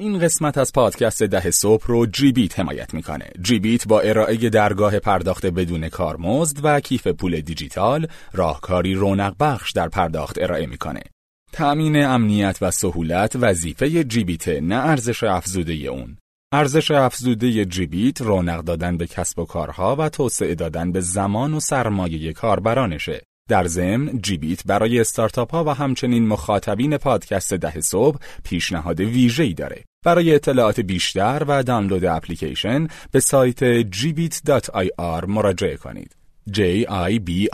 این قسمت از پادکست ده صبح رو جیبیت حمایت میکنه. جیبیت با ارائه درگاه پرداخت بدون کارمزد و کیف پول دیجیتال راهکاری رونق بخش در پرداخت ارائه میکنه. تامین امنیت و سهولت وظیفه جیبیت، نه ارزش افزوده اون. ارزش افزوده جیبیت رونق دادن به کسب و کارها و توسعه دادن به زمان و سرمایه کاربرانشه. در ضمن جیبیت برای استارتاپ ها و همچنین مخاطبین پادکست ده صبح پیشنهاد ویژه‌ای داره. برای اطلاعات بیشتر و دانلود اپلیکیشن به سایت jibit.ir مراجعه کنید. jibit.ir.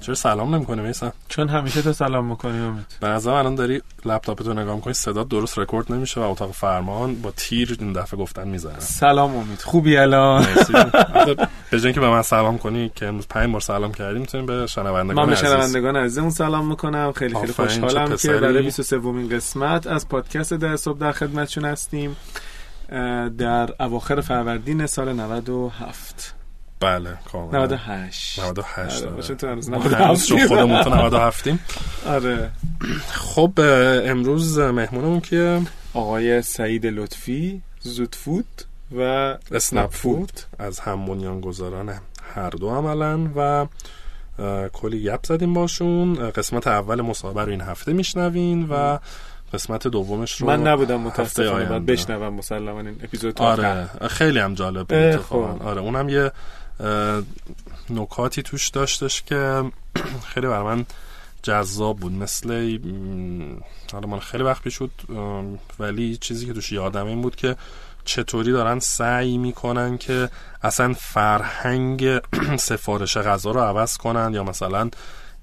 چرا سلام نمی‌کنی میسم؟ چون همیشه تو سلام می‌کنی امید. به نظرم الان داری لپتاپ تو نگاه می‌کنی، صدا درست رکورد نمیشه و اتاق فرمان با تیر این دفعه گفتن میزنه. سلام امید، خوبی الان؟ مرسی. به جای اینکه به من سلام کنی که امروز 5 بار سلام کردیم، می‌تونیم به شنوندگان عزیز. من به شنوندگان عزیزمون سلام می‌کنم. خیلی خیلی خوشحالم که برای 23مین قسمت از پادکست ده صبح در خدمتتون هستیم. در اواخر فروردین سال 97. بله کاملا 98 باشه. تو امروز 97 شو خودمون تو 97یم. آره خب امروز مهمونمون که آقای سعید لطفی، زودفود و اسنپفود، از هم بنیانگذاران هر دو عملا، و کلی یپ زدیم باشون. قسمت اول مصاحبه رو این هفته میشنوین و قسمت دومش رو من نبودم متاسفانه، بعد بشنوم مسلما این اپیزود. آره خیلی هم جالب بود اتفاقا. آره اونم یه نکاتی توش داشتش که خیلی برای من جذاب بود. مثل حالا من خیلی وقت پیش بود، ولی چیزی که توش یادم این بود که چطوری دارن سعی میکنن که اصلا فرهنگ سفارش غذا رو عوض کنن، یا مثلا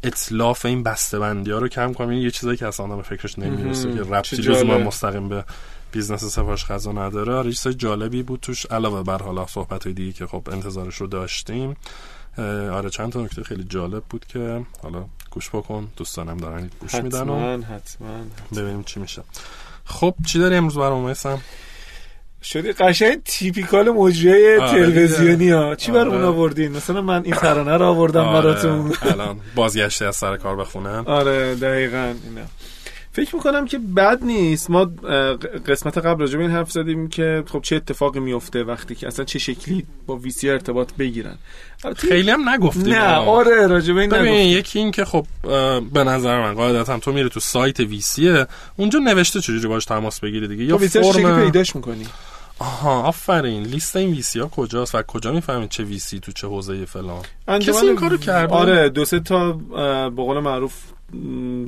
اطلاف این بسته‌بندی‌ها رو کم کنن. یه چیزایی که اصلا آدم فکرش نمی‌رسه که ربطی لزوما مستقیم به بیزنس سفارش غذا نداره. آره چیز جالبی بود توش، علاوه بر حالا صحبت‌های دیگه که خب انتظارش رو داشتیم. آره چند تا نکته خیلی جالب بود که حالا گوش بکن، دوستانم دارن گوش میدن. حتماً ببینیم چی میشه. خب چی داری امروز برام هستم؟ شدی قشنگ تیپیکال مجریه تلویزیونیا. چی برای اون آوردین؟ مثلا من این ترانه رو آوردم براتون. الان بازگشته از سر کار بخونم. آره دقیقاً اینا. فکر میکنم که بد نیست. ما قسمت قبل راجع به این حرف زدیم که خب چه اتفاقی میفته وقتی که اصلا چه شکلی با ویسی ارتباط بگیرن. خیلی هم نگفتیم. نه آره راجع به این نگفتیم. یکی این که خب به نظر من قاعدتا تو میری تو سایت ویسیه، اونجا نوشته چجوری باهاش تماس بگیری دیگه، یا فرم چجوری پیداش می‌کنی. آها آفرین. لیست این ویسی ها کجاست و کجا میفهمید چه ویسی تو چه حوزه فلان؟ کسی این کارو کرده؟ آره دو سه تا به قول معروف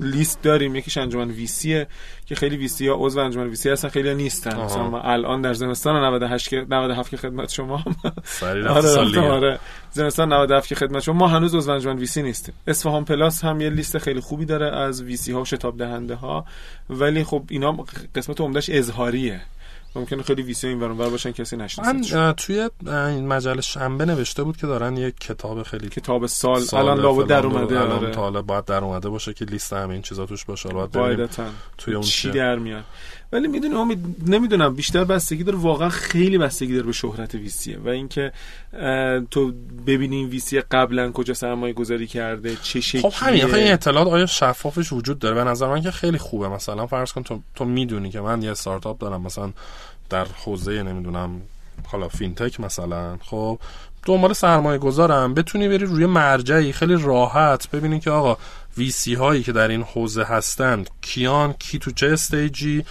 لیست داریم. یکیش انجمن ویسیه که خیلی ویسی ها عضو انجمن ویسی هستن، خیلی نیستن. مثلا ما الان در زمستان 97 که خدمت شما هم آره زمستان 97 که خدمت شما ما هنوز عضو انجمن ویسی نیستیم. اصفهان پلاس هم یه لیست خیلی خوبی داره از ویسی ها و شتاب دهنده ها، ولی خب اینا قسمت عمدهش اظهاریه، ممکنه خیلی ویسی این ورانور باشن کسی نشناسه. من توی این مجله شنبه نوشته بود که دارن یک کتاب خیلی کتاب سال الان لابد در اومده، الان حالا باید در اومده باشه که لیست همین چیزا توش باشه. البته قاعدتاً توی اون چی در میاد، ولی میدونی امید نمیدونم، بیشتر بستگی داره، واقعا خیلی بستگی داره به شهرت ویسیه و اینکه تو ببینین ویسی قبلا کجا سرمایه گذاری کرده، چه شکلی. خب همین این اطلاعات آیا شفافش وجود داره؟ به نظر من که خیلی خوبه. مثلا فرض کن تو میدونی که من یه استارتاپ دارم مثلا در حوزه نمیدونم حالا فینتک مثلا، خب دنبال سرمایه گذارم، بتونی بری روی مرجعی خیلی راحت ببینی که آقا ویسی هایی که در این حوزه هستند کیان، کی تو چه استیجی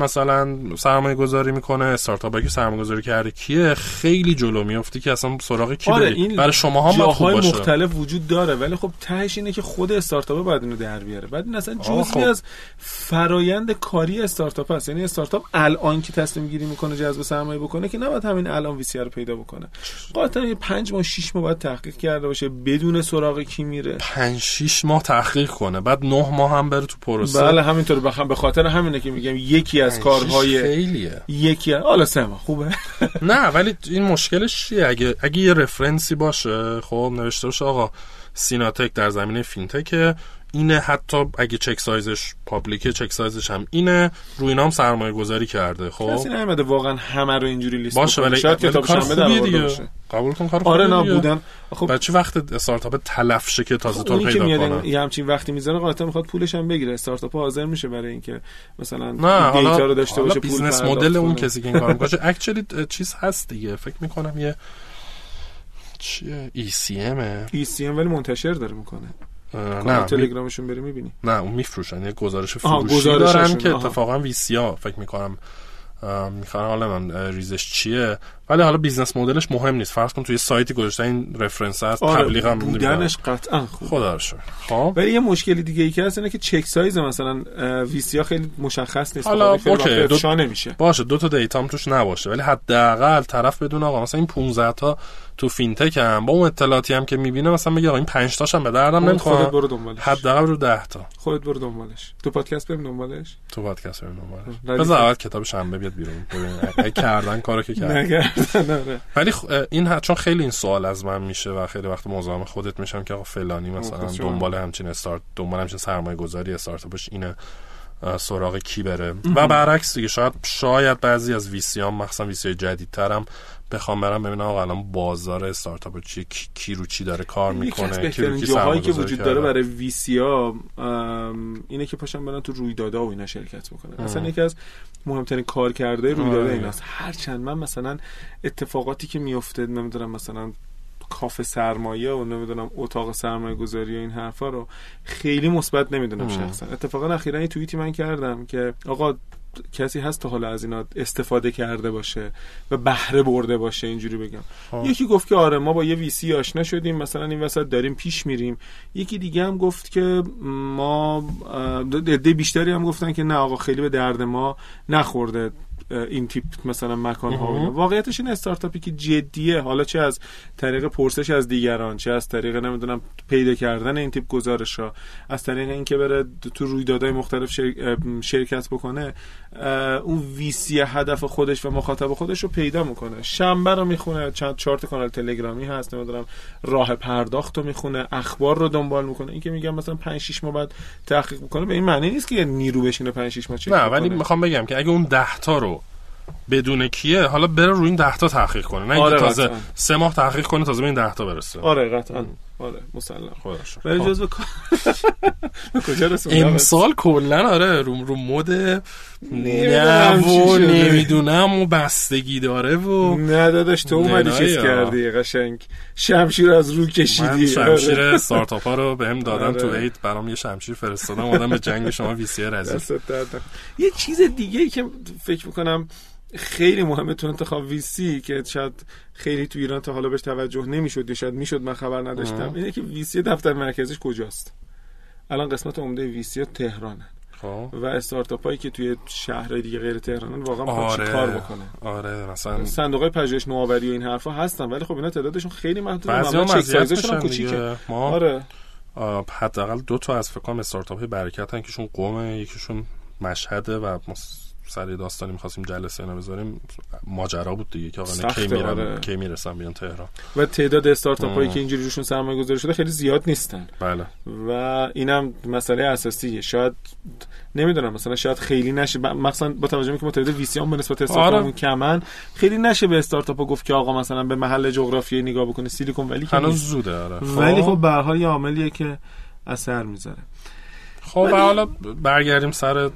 مثلا سرمایه گذاری میکنه، استارتاپی که سرمایه گذاری کرده کیه. خیلی جلو میافتی که اصلا سراغ کی بری. برای شماها هم خوب باشه. مختلف وجود داره، ولی خب تهش اینه که خود استارتاپ باید اینو در بیاره. بعد این اصلا جزئی از فرایند کاری استارتاپ است. یعنی استارتاپ الان که تصمیم گیری میکنه جذب سرمایه بکنه که نباید همین الان وی سی رو پیدا بکنه. قاعدتا 5 ماه 6 ماه باید تحقیق کرده باشه بدون سراغ کی میره. 5-6 ماه تحقیق کنه، بعد 9 ماه هم بره تو پروسه. بله همینطوره. به خاطر همینه که میگم یکی از کارهای فیلیه. یکی حالا سما خوبه نه ولی این مشکلش چیه؟ اگه یه رفرنسی باشه، خب نوشته باشه آقا سیناتک در زمینه فینتکه، اینه، حتی اگه چک سایزش پابلیکه چک سایزش هم اینه، روی اینام سرمایه گذاری کرده، خب کسی نمیده واقعا همه رو اینجوری لیست باشه، ولی کار خوبیه دیگه، قبول کن کار خوبیه. آره نبودن خب بچه وقت استارتاپ تلف شه که تازه طور پیدا کنه، یه همچین وقتی میذاره قاطعا میخواد پولش هم بگیره، استارتاپ حاضر میشه برای اینکه مثلا دیتا رو داشته باشه، پول بیزنس مدل اون کسی که این کارو میکنه اکچولی چیز هست دیگه، فکر میکنم یه چیه ECM ولی منتشر داره میکنه. نه تلگرامشون بری میبینی، نه اون میفروشن، یه گزارش فروشی دارن که اتفاقا VCها فکر میکنم میخوان، حالا من ریزش چیه ولی حالا بیزنس مدلش مهم نیست، فرض کن توی سایتی گذاشتن این رفرنس هست، تبلیغ هم بودنش قطعا خوب خدا رو شکر. ولی یه مشکلی دیگه ای که هست اینه که چک سایز مثلا VCها خیلی مشخص نیست، حالا اوکی دو تا نمیشه باشه، دو تا دیتا هم توش نباشه، ولی حداقل طرف بدون آقا مثلا این 15 تا تو فینتک هم با اون اطلاعاتی هم که میبینه مثلا میگه آقا این 5 تاشم به دردم نمیخوره، خودت برو دنبالش، حداقل رو 10 تا خودت برو دنبالش، تو پادکست بریم دنبالش بذار کتاب شنبه بیاد بیرون کردن کارو که کردن. ولی این چون خیلی این سوال از من میشه و خیلی وقت مزاحم خودت میشم که آقا فلانی مثلا دنبال همچین استارت، دنبال همچین سرمایه گذاری استارتاپش اینه، سراغ کی بره و برعکس دیگه، شاید بعضی از ویسیام مثلا ویسیای جدیدترم بخوام برم ببینم آقا الان بازار استارتاپ چی، کی رو چی داره کار میکنه، کی رو چی سرمایه‌گذاری که وجود داره برای ویسیا اینه که پاشن برن تو رویدادها و اینا شرکت میکنن. مثلا یکی از مهمترین کارکردهای رویدادها ایناست. هرچند من مثلا اتفاقاتی که میفته نمیدونم مثلا کافه سرمایه و نمیدونم اتاق سرمایه گذاری و این حرفا رو خیلی مثبت نمیدونم شخصا. اتفاقا اخیرا یه توییتی من کردم که آقا کسی هست تا حالا از اینا استفاده کرده باشه و بهره برده باشه، اینجوری بگم. یکی گفت که آره ما با یه ویسی آشنا شدیم مثلا این وسط داریم پیش میریم، یکی دیگه هم گفت که ما عده بیشتری هم گفتن که نه آقا خیلی به درد ما نخورده این تیپ مثلا مکان ها. واقعیتش این استارتاپی که جدیه، حالا چه از طریق پرسش از دیگران، چه از طریق نمیدونم پیدا کردن این تیپ گزارش‌ها، از طریق اینکه بره تو رویدادهای مختلف شرکت بکنه، اون ویسی هدف خودش و مخاطب خودش رو پیدا میکنه. شنبه رو میخونه، چند چهار تا کانال تلگرامی هست، نمیدونم راه پرداخت رو میخونه، اخبار رو دنبال میکنه. این که میگم مثلا 5 6 ماه بعد تحقیق میکنه به این معنی نیست که نیرو بشینه 5 6 ماه چک کنه. نه ولی میخوام بگم که اگه اون 10 تا رو بدون کیه حالا بره روی این 10 تا تحقیق کنه، نه اینکه تازه 3 ماه تحقیق کنه تازه به این 10 تا برسه. آره قطعاً، آره مسلم، خودش ولی جزو کجا رسوندن امسال کلا آره رو مود نمیدونم و بستگی داره و نه داداش تو اومدی چیز کردی قشنگ شمشیر از رو کشیدی. شمشیر استارتاپا رو بهم دادن تو عید، برام یه شمشیر فرستادن اومدم به جنگ شما VC رزیل. یه چیز دیگه‌ای که فکر می‌کنم خیلی مهمه تو انتخاب VC که شاید خیلی تو ایران تا حالا بهش توجه نمی‌شد یا شاید می‌شد من خبر نداشتم، اینه که VC دفتر مرکزیش کجاست. الان قسمت عمده VC تهرانه و استارتاپایی که توی شهرهای دیگه غیر تهران واقعا می‌خواد کار بکنه. آره مثلا صندوق‌های پژوهش نوآوری و این حرفا هستن ولی خب اینا تعدادشون خیلی محدوده، معمولاً چک سایزشون هم کوچیکه. آره حداقل دو تا از فکر کنم استارتاپ‌های برکتن که شون قم، یکیشون مشهده و سر داستانی می‌خواستیم جلسه اینا بذاریم، ماجرا بود دیگه که آقا کی میرسن بیان تهران و تعداد استارتاپایی که اینجوری روشون سرمایه‌گذاری شده خیلی زیاد نیستن. بله و اینم مسئله اساسیه. شاید نمیدونم مثلا شاید خیلی نشه، مثلا با توجه به اینکه ما تعداد VC هم به نسبت استارتاپمون کمن، خیلی نشه به استارتاپا گفت که آقا مثلا به محل جغرافیایی نگاه بکنه سیلیکون ولی که هنوز زوده. آره ولی خب به هر حال یه عاملیه که اثر میذاره. خب و حالا برگردیم سر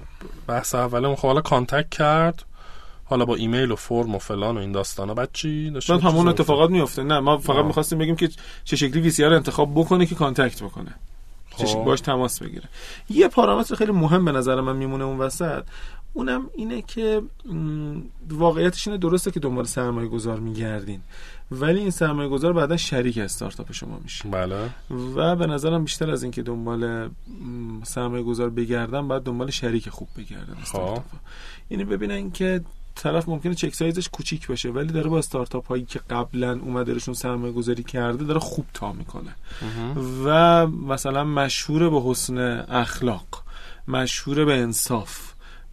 بحث اولمون. خب حالا کانتکت کرد، حالا با ایمیل و فرم و فلان و این داستانا بعد چی؟ بعد همون اتفاقات میفته. نه ما فقط می‌خواستیم بگیم که چه شکلی VCها رو انتخاب بکنه که کانتکت بکنه، چه شکلی باش تماس بگیره. یه پارامتر خیلی مهم به نظر من میمونه اون وسط، اونم اینه که واقعیتش اینه درسته که دنبال سرمایه گذار میگردین ولی این سرمایه گذار بعدا شریک استارتاپ شما میشه. بله و به نظرم بیشتر از این که دنبال سرمایه گذار بگردن باید دنبال شریک خوب بگردن استارتاپ. یعنی ببینن که طرف ممکنه چک سایزش کوچیک باشه ولی داره با استارتاپ هایی که قبلا اومده روشون سرمایه گذاری کرده داره خوب تا میکنه و مثلا مشهوره به حسن اخلاق، مشهوره به انصاف،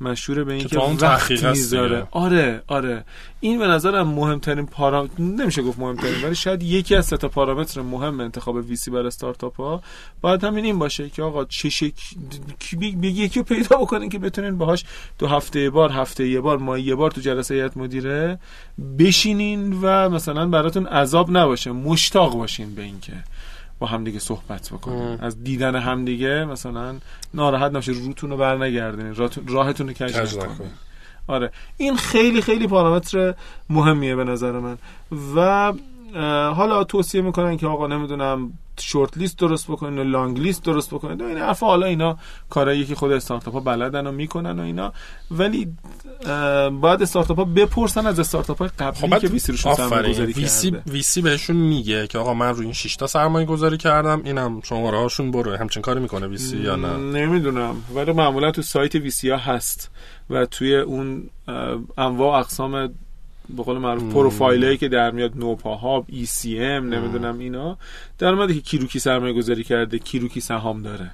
مشهور به این که وقت میذاره. آره آره، این به نظرم مهمترین پارامتر، نمیشه گفت مهمترین، ولی شاید یکی از سه تا پارامتر مهم انتخاب ویسی برای استارتاپ ها باید همین این باشه که آقا چه یکی رو پیدا بکنین که بتونین باهاش دو هفته یه بار، هفته یه بار، ماه یه بار تو جلسه هیئت مدیره بشینین و مثلا براتون عذاب نباشه، مشتاق باشین به اینکه با همدیگه صحبت بکنین، از دیدن همدیگه مثلا ناراحت نشه، روتون رو برنگردین، راهتون رو کج نکنین. آره این خیلی خیلی پارامتر مهمیه به نظر من. و حالا توصیه میکنن که آقا نمیدونم شورت لیست درست بکنین و لانگ لیست درست بکنین، این حرفا. حالا اینا کارهایی که خود استارتاپ ها بلدن و میکنن و اینا، ولی باید استارتاپ ها بپرسن از استارتاپ های قبلی که ویسی روشون سرمایه گذاری کرده. ویسی بهشون میگه که آقا من روی این 6 تا سرمایه گذاری کردم، اینم شماره هاشون برو. همچین کاری میکنه ویسی یا نه؟ نمیدونم، ولی معمولا تو سایت ویسی ها هست و توی اون انواع اقسام به قول معروف پروفایلایی که در میاد، نوپاهاب، ای سی ام، نمیدونم اینا، در میاد که کی رو کی سرمایه گذاری کرده، کی رو کی سهام داره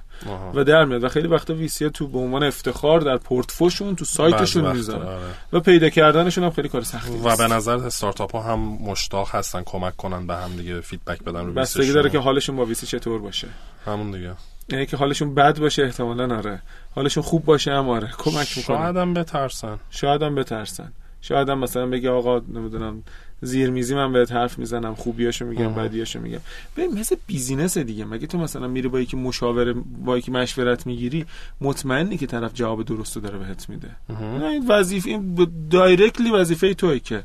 و در میاد. و خیلی وقتا ویسیا تو به عنوان افتخار در پورتفولیوشون تو سایتشون میذاره و پیدا کردنشون هم خیلی کار سختی و به نظر استارتاپ ها هم مشتاق هستن کمک کنن به هم دیگه، فیدبک بدن رو ویسیا. بستگی داره که حالشون با ویسی چطور باشه، همون دیگه. یعنی که حالشون بد باشه احتمالاً آره، حالشون خوب باشه هم آره، کمک میکنه. شاید هم بترسن. شاید هم مثلا بگه آقا نمیدونم زیر میزی من بهت حرف میزنم، خوبیاشو میگم، بدیاشو میگم. ببین مثلا بیزینس دیگه، مگه تو مثلا میری با یکی مشاوره، با یکی مشورت میگیری مطمئنی که طرف جواب درستو داره بهت میده؟ نه، این وظیفه، این دایرکتلی وظیفه توئه که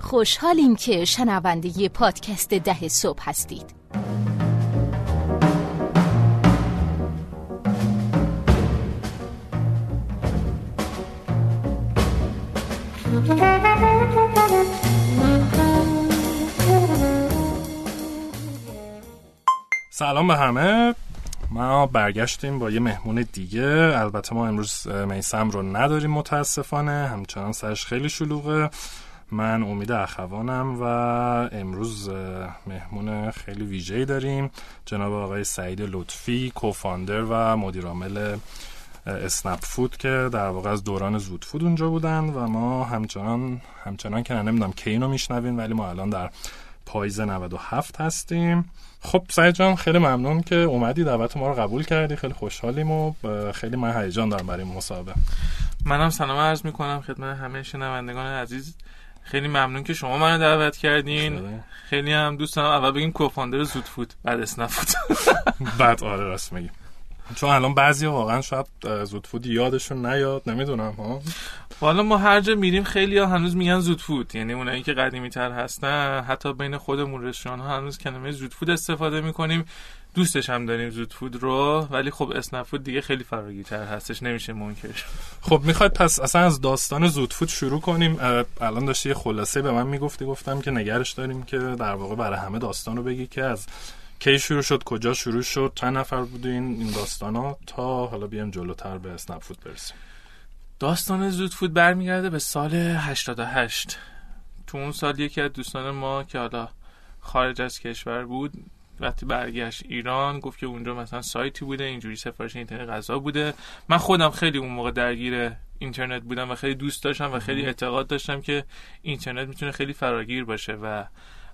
خوشحالیم که شنونده ی پادکست 10 صبح هستید. سلام به همه. ما برگشتیم با یه مهمون دیگه. البته ما امروز میثم رو نداریم متاسفانه، همچنان سرش خیلی شلوغه. من امید اخوانم و امروز مهمون خیلی ویژه‌ای داریم، جناب آقای سعید لطفی، کوفاندر و مدیرعامل اسنپفود که در واقع از دوران زودفود اونجا بودن و ما همچنان که نمیدونم کی اینو میشنوین، ولی ما الان در پاییز 97 هستیم. خب سعید جان، خیلی ممنون که اومدی، دعوت ما رو قبول کردی، خیلی خوشحالیم و خیلی من هیجان دارم برای این مصاحبه. منم سلام عرض می‌کنم خدمت همه شنوندگان عزیز. خیلی ممنون که شما منو دعوت کردین شده. خیلی هم دوست دارم اول بگیم کوفاندر زودفود بعد اسنپفود. بعد آره راست میگی، چون الان بعضیا واقعا شاید زودفود یادشون نیاد، نمیدونم ها. والا ما هر جا میریم خیلیا هنوز میگن زودفود، یعنی اونایی که قدیمی‌تر هستن حتی بین خودمون رستوران‌ها هنوز کلمه زودفود استفاده می‌کنیم، دوستش هم داریم زودفود رو، ولی خب اسنپفود دیگه خیلی فراگیرتر هستش، نمیشه منکرش. خب میخواد پس اصلا از داستان زودفود شروع کنیم. الان داشتی خلاصه به من میگفتی، گفتم که نگرش داریم که در واقع برای همه داستان رو بگی که از کی شروع شد، کجا شروع شد، چند نفر بودین این داستانا، تا حالا بیام جلوتر به اسنپفود برسیم. داستان زودفود برمیگرده به سال 88. تو اون سال یکی از دوستان ما که حالا خارج از کشور بود وقتی برگشت ایران گفت که اونجا مثلا سایتی بوده اینجوری سفارش اینترنت غذا بوده. من خودم خیلی اون موقع درگیر اینترنت بودم و خیلی دوست داشتم و خیلی اعتقاد داشتم که اینترنت میتونه خیلی فراگیر باشه و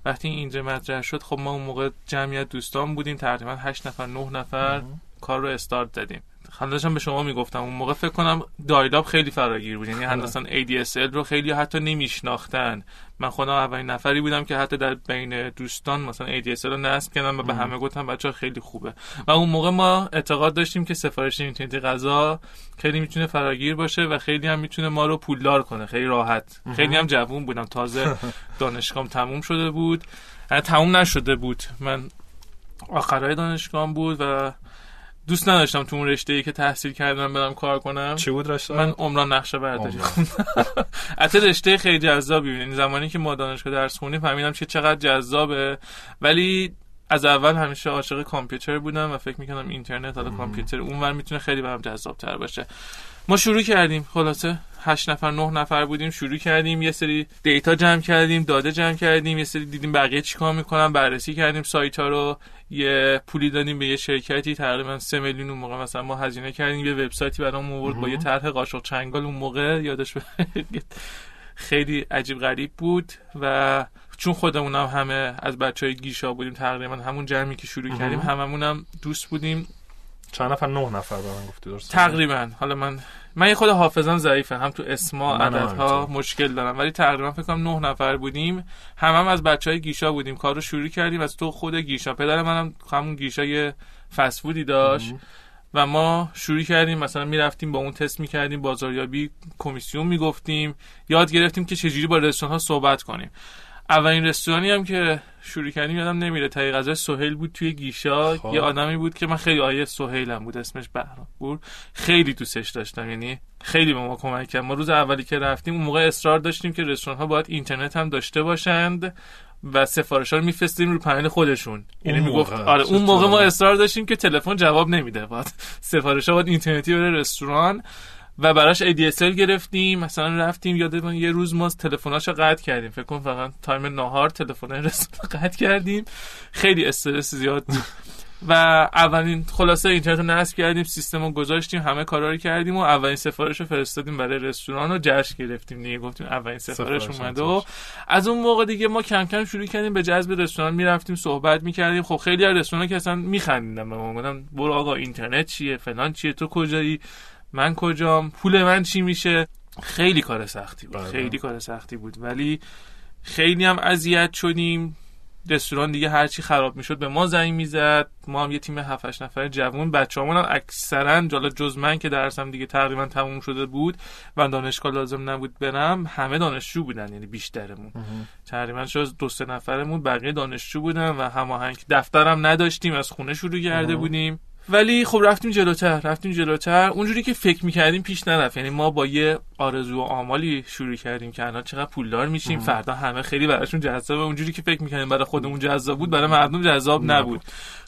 وقتی اینجا مطرح شد خب ما اون موقع جمعیت دوستان بودیم تقریبا 8 نفر 9 نفر کار رو استارت دادیم. خلاصم به شما میگفتم اون موقع فکر کنم دایلاب خیلی فراگیر بود، یعنی هندسان ADSL رو خیلی حتی نمیشناختن. من خودم اولین نفری بودم که حتی در بین دوستان مثلا ADSL رو نصب کردم و به همه گفتم بچه‌ها خیلی خوبه. و اون موقع ما اعتقاد داشتیم که سفارش اینترنتی غذا خیلی میتونه فراگیر باشه و خیلی هم میتونه ما رو پولدار کنه خیلی راحت. خیلی هم جوون بودم، تازه دانشگاهم تموم شده بود، تموم نشده بود، من آخرای دانشگاهم بود و دوست نداشتم تو اون رشته‌ای که تحصیل کردم برم کار کنم. چی بود رشته؟ من عمران نقشه‌برداری خوندم. البته رشته خیلی جذابی بود. این زمانی که ما دانشگاه درس خوندیم فهمیدم چه چقدر جذابه، ولی از اول همیشه عاشق کامپیوتر بودم و فکر می‌کردم اینترنت حالا کامپیوتر اونور میتونه خیلی برام جذاب‌تر باشه. ما شروع کردیم، خلاصه 8 نفر 9 نفر بودیم، شروع کردیم یه سری دیتا جمع کردیم، داده جمع کردیم، یه سری دیدیم بقیه چیکار میکنن، بررسی کردیم سایت‌ها رو، یه پولی دادیم به یه شرکتی تقریبا 3 میلیون اون موقع مثلا ما هزینه کردیم، یه وبسایتی برام آورد با یه طرح قاشق چنگال اون موقع یادش بخیر. خیلی عجیب غریب بود و چون خودمون هم همه از بچهای گیشا بودیم تقریبا همون جمعی که شروع کردیم هممونم دوست بودیم. چند نفر؟ 9 نفر به من گفتی درست تقریبا. حالا من یه خود حافظم ضعیفه، هم تو اسما عددها مشکل دارم، ولی تقریبا فکر کنم 9 نفر بودیم، هم از بچهای گیشا بودیم. کارو شروع کردیم از تو خود گیشا، پدر منم همون گیشا یه فست فودی داشت و ما شروع کردیم مثلا میرفتیم با اون تست میکردیم، بازاریابی کمیسیون میگفتیم، یاد گرفتیم که چجوری با رستوران‌ها صحبت کنیم. اولین رستورانی هم که شروع کردیم یادم نمیره، تایی غذای سهیل بود توی گیشا. یه آدمی بود که من خیلی آیه سهیلم بود، اسمش بهرام بود، خیلی دوستش داشتم، یعنی خیلی به ما کمک کرد. ما روز اولی که رفتیم اون موقع اصرار داشتیم که رستوران ها باید اینترنت هم داشته باشند و سفارش ها رو میفرستیم رو پنل خودشون، یعنی میگفت آره اون موقع ما اصرار داشتیم که تلفن جواب نمیده، باید سفارش ها باید اینترنتی بره رستوران و براش ADSL گرفتیم. مثلا رفتیم یادمون یه روز ما تلفناشو قطع کردیم، فکر کنم فقط تایم ناهار تلفنای رسما قطع کردیم، خیلی استرس زیاد بود و اولین خلاصه اینترنت رو نصب کردیم، سیستمو گذاشتیم، همه کارا رو کردیم و اولین سفارشو فرستادیم برای رستوران و جشن گرفتیم دیگه، گفتیم اولین سفارش اومده. و از اون موقع دیگه ما کم کم شروع کردیم به جذب رستوران، میرفتیم صحبت میکردیم. خب خیلی از رستوران که اصلا میخندیدن به ما، میگفتن برو آقا اینترنت چیه، فلان چیه، تو کجایی، من کجام، پول من چی میشه. خیلی کار سختی بود، خیلی کار سختی بود، ولی خیلی هم اذیت شدیم. رستوران دیگه هرچی خراب میشد به ما زنگ میزد. ما هم یه تیم 7 8 نفره جوون، بچه‌هامون هم اکثرا جز من که درسم دیگه تقریبا تموم شده بود و دانشگاه لازم نبود برم، همه دانشجو بودن، یعنی بیشترمون تقریبا شد 2-3 نفرمون بقیه دانشجو بودن و هماهنگ دفترم نداشتیم، از خونه شروع کرده بودیم. ولی خب رفتیم جلوتر، اونجوری که فکر می‌کردیم پیش نرفت، یعنی ما با یه آرزو و آمالی شروع کردیم که الان چقدر پولدار میشیم، فردا همه خیلی براشون جذابه. اونجوری که فکر میکنیم برای خودمون جذاب بود، برای مردم جذاب نبود.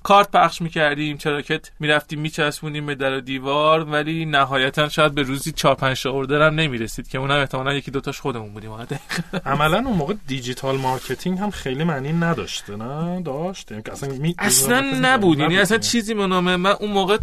کارت پخش میکردیم، چراکت میرفتیم میچسبونیم به در و دیوار، ولی نهایتا شاید به روزی 4-5 تا اوردر هم نمیرسید که اونم احتمالاً یکی دو تاش خودمون بودیم. عملاً اون موقع دیجیتال مارکتینگ هم خیلی معنی نداشت، نه داشت، اصلا نبود، یعنی اصلا چیزی به نام من اون موقع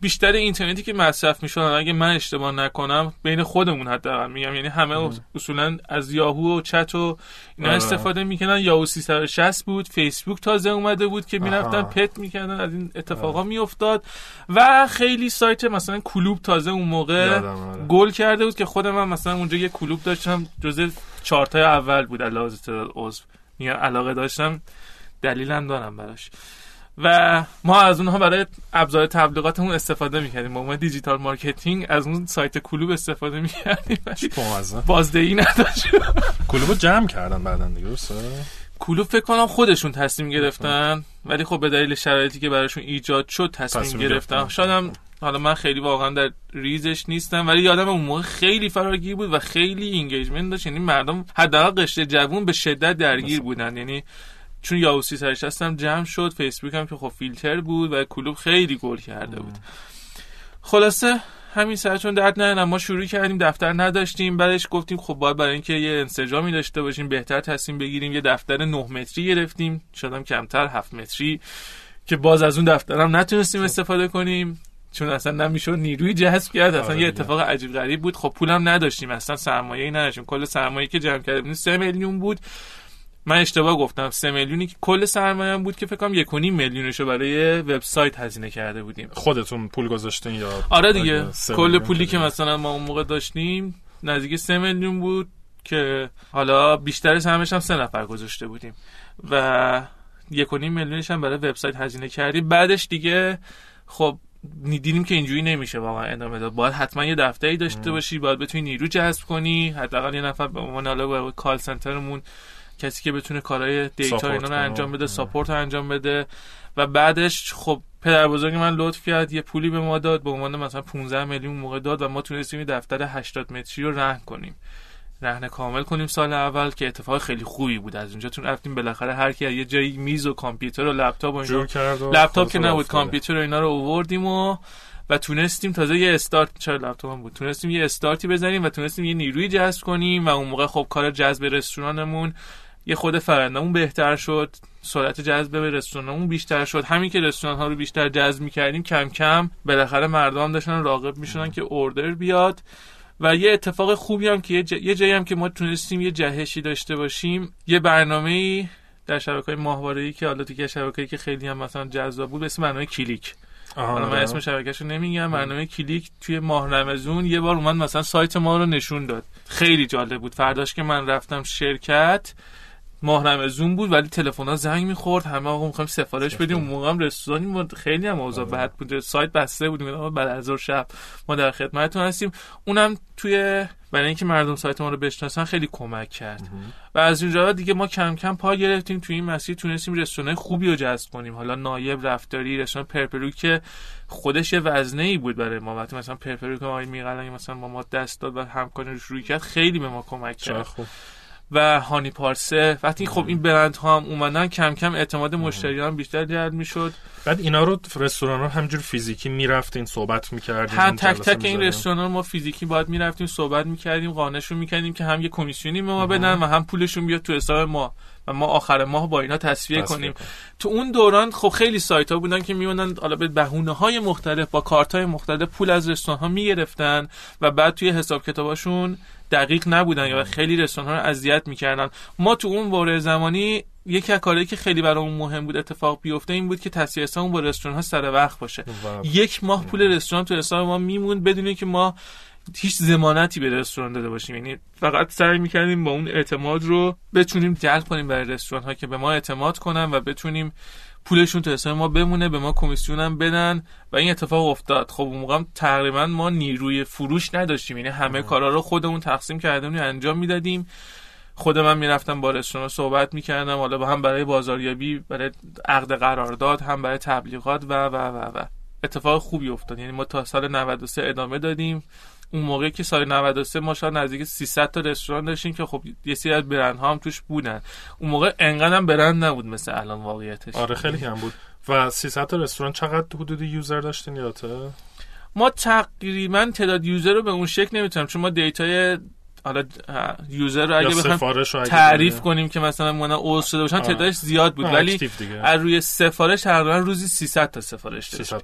بیشتر اینترنتی که مصرف میشد، اگه من اشتباه نکنم بین خودمون حداقل میگم، یعنی همه اصولا از یاهو و چت و اینا استفاده میکنن. یاهو 360 بود، فیسبوک تازه اومده بود که میرفتن پت میکردن، از این اتفاقا میافتاد و خیلی سایت مثلا کلوب تازه اون موقع گل کرده بود که خود من مثلا اونجا یه کلوب داشتم، جزو 4 تا اول بود علاوه بر عضو، میگم علاقه داشتم، دلیلم دارم براش. و ما از اونها برای ابزار تبلیغاتمون استفاده می‌کردیم. با ما دیجیتال مارکتینگ از اون سایت کلوب استفاده می‌کردیم. بازدهی نداشت. کلوبو جمع کردن بعدن دیگه، درسته؟ کلوب فکر کنم خودشون تصمیم گرفتن، ولی خب به دلیل شرایطی که براشون ایجاد شد تصمیم گرفتن. شادم حالا من خیلی واقعا در ریزش نیستم، ولی یادم اون موقع خیلی فراگیر بود و خیلی اینگیجمنت داشت. یعنی مردم حداقل قشته جوون به شدت درگیر بودن. یعنی چون یاهو 360 هم جمع شد، فیسبوک هم که خب فیلتر بود و کلوب خیلی گل کرده بود. خلاصه همین سرتون درد نکنه، ما شروع کردیم، دفتر نداشتیم، بعدش گفتیم خب باید برای اینکه یه انسجامی داشته باشیم بهتر تصمیم بگیریم، یه دفتر 9 متری گرفتیم، شدم کمتر 7 متری که باز از اون دفترم نتونستیم استفاده کنیم چون اصلا نمیشد نیروی جذب کرد، اصلا یه اتفاق عجیب غریب بود. خب پولم نداشتیم، اصلا سرمایه‌ای نداشتیم، کل سرمایه‌ای که جمع کردیم 3 میلیون بود. من اشتباه گفتم، 3 میلیونی که کل سرمایه‌ام بود که فکر کنم 1.5 میلیونش رو برای وبسایت هزینه کرده بودیم. خودتون پول گذاشتین یا؟ آره دیگه، کل پولی که مثلا ما اون موقع داشتیم نزدیک 3 میلیون بود که حالا بیشترش همش هم 3 نفر گذاشته بودیم و 1.5 میلیونش هم برای وبسایت هزینه کردیم. بعدش دیگه خب دیدیم که اینجوری نمیشه واقعا ادامه داد، باید حتما یه دفتری داشته باشی، باید بتونی نیرو جذب کنی، حداقل یه نفر به عنوان علاوه کال سنترمون، کسی که بتونه کارهای دیتا اینا رو انجام بده، ساپورت رو انجام بده. و بعدش خب پدر بزرگ من لطف کرد، یه پولی به ما داد به عنوان مثلا 15 میلیون موقع داد و ما تونستیم دفتر 80 متری رو رهن کنیم، رهن کامل کنیم سال اول، که اتفاق خیلی خوبی بود. از اونجا تون رفتیم بالاخره هر کی یه جایی میز و کامپیوتر و لپتاپ و اینا، لپتاپ که نبود، کامپیوتر و اینا رو آوردیم و تونستیم تازه یه استارت، چرا لپتاپم بود، تونستیم یه استارتی بزنیم و تونستیم یه نیروی جذب کنیم. و اون موقع خب کار جذب رستورانمون یه خود فرآیندمون بهتر شد، سرعت جذب به رستورانمون بیشتر شد. همین که رستوران ها رو بیشتر جذب می‌کردیم، کم کم بالاخره مردم داشتن راغب می‌شدن که اوردر بیاد. و یه اتفاق خوبی هم که یه جایی هم که ما تونستیم یه جهشی داشته باشیم، یه برنامه‌ای در شبکه‌های ماهواره‌ای که حالا دیگه شبکه‌ای که خیلی هم مثلا جذاب بود، اسم برنامه کلیک، حالا من اسم شبکه‌شو نمیگم، برنامه کلیک توی ماه رمضون یه بار اومد مثلا سایت ما رو نشون داد، خیلی جالب بود. فرداش که من رفتم شرکت، ماهنامه زوم بود ولی تلفن‌ها زنگ می‌خورد، همه آقا می‌خوایم سفارش بدیم. اون موقع هم رستوران خیلی هم اوضاع بد بود، سایت بسته بود، میگفتم بعد از ظهر شب ما در خدمتتون هستیم. اونم توی برای اینکه مردم سایت ما رو بشناسن خیلی کمک کرد. و از اونجا دیگه ما کم کم پا گرفتیم توی این مسیر، تونستیم رستوران خوبی رو جذب کنیم. حالا نایب رفتاری، رستوران پرپرو که خودش یه وزنه‌ای بود برای ما، وقتی مثلا پرپرو که آقای میقلنگ مثلا ما دست داد و همکاریش روی کرد، خیلی به ما کمک کرد. و هانی پارسه، وقتی خب این برندها هم اومدن کم کم اعتماد مشتریان بیشتر جلب میشد. بعد اینا رو رستوران ها همجور فیزیکی میرفتین صحبت میکردیم، هر تک تک این رستوران ها ما فیزیکی باید میرفتیم صحبت میکردیم، قانعشون میکردیم که هم یه کمیسیونی به ما بدن و هم پولشون بیاد تو حساب ما و ما آخر ماه با اینا تصفیه کنیم. تو اون دوران خب خیلی سایت ها بودن که میونن حالا به بهونه های مختلف با کارت های مختلف پول از رستوران ها میگرفتن و بعد توی حساب کتاباشون دقیق نبودن یا خیلی رستوران ها رو اذیت میکردن. ما تو اون وره زمانی یکی از کارهایی که خیلی برامون مهم بود اتفاق بیفته این بود که تصفیه حسابمون با رستوران ها سر وقت باشه. یک ماه پول رستوران تو حساب ما میموند بدون اینکه ما هیچ ضمانتی به رستوران داده باشیم، یعنی فقط سعی میکردیم با اون اعتماد رو بتونیم جلب کنیم برای رستوران ها که به ما اعتماد کنن و بتونیم پولشون تو حساب ما بمونه، به ما کمیسیون هم بدن. و این اتفاق افتاد. خب اون موقع تقریبا ما نیروی فروش نداشتیم، یعنی همه کارا رو خودمون تقسیم کردیم و انجام میدادیم. خود من میرفتم با رستوران صحبت میکردم، حالا با هم برای بازاریابی، برای عقد قرارداد، هم برای تبلیغات و اتفاق خوبی افتاد. یعنی ما تا سال 93 ادامه دادیم اون موقع که سال 93 ما شاید نزدیک 300 تا رستوران داشتیم که خب یه سری از برندها هم توش بودن. اون موقع انقدر هم برند نبود مثل الان واقعیتش. آره خیلی کم بود. و 300 تا رستوران چقدر حدود یوزر داشتین یاته؟ ما تقریبا تعداد یوزر رو به اون شکل نمیتونم، چون ما دیتای حالا یوزر رو اگه بخوام تعریف کنیم که مثلا مانا اوز شده باشن تعدادش زیاد بود، ولی از روی سفارش تقریبا روزی 300 تا سفارش داشت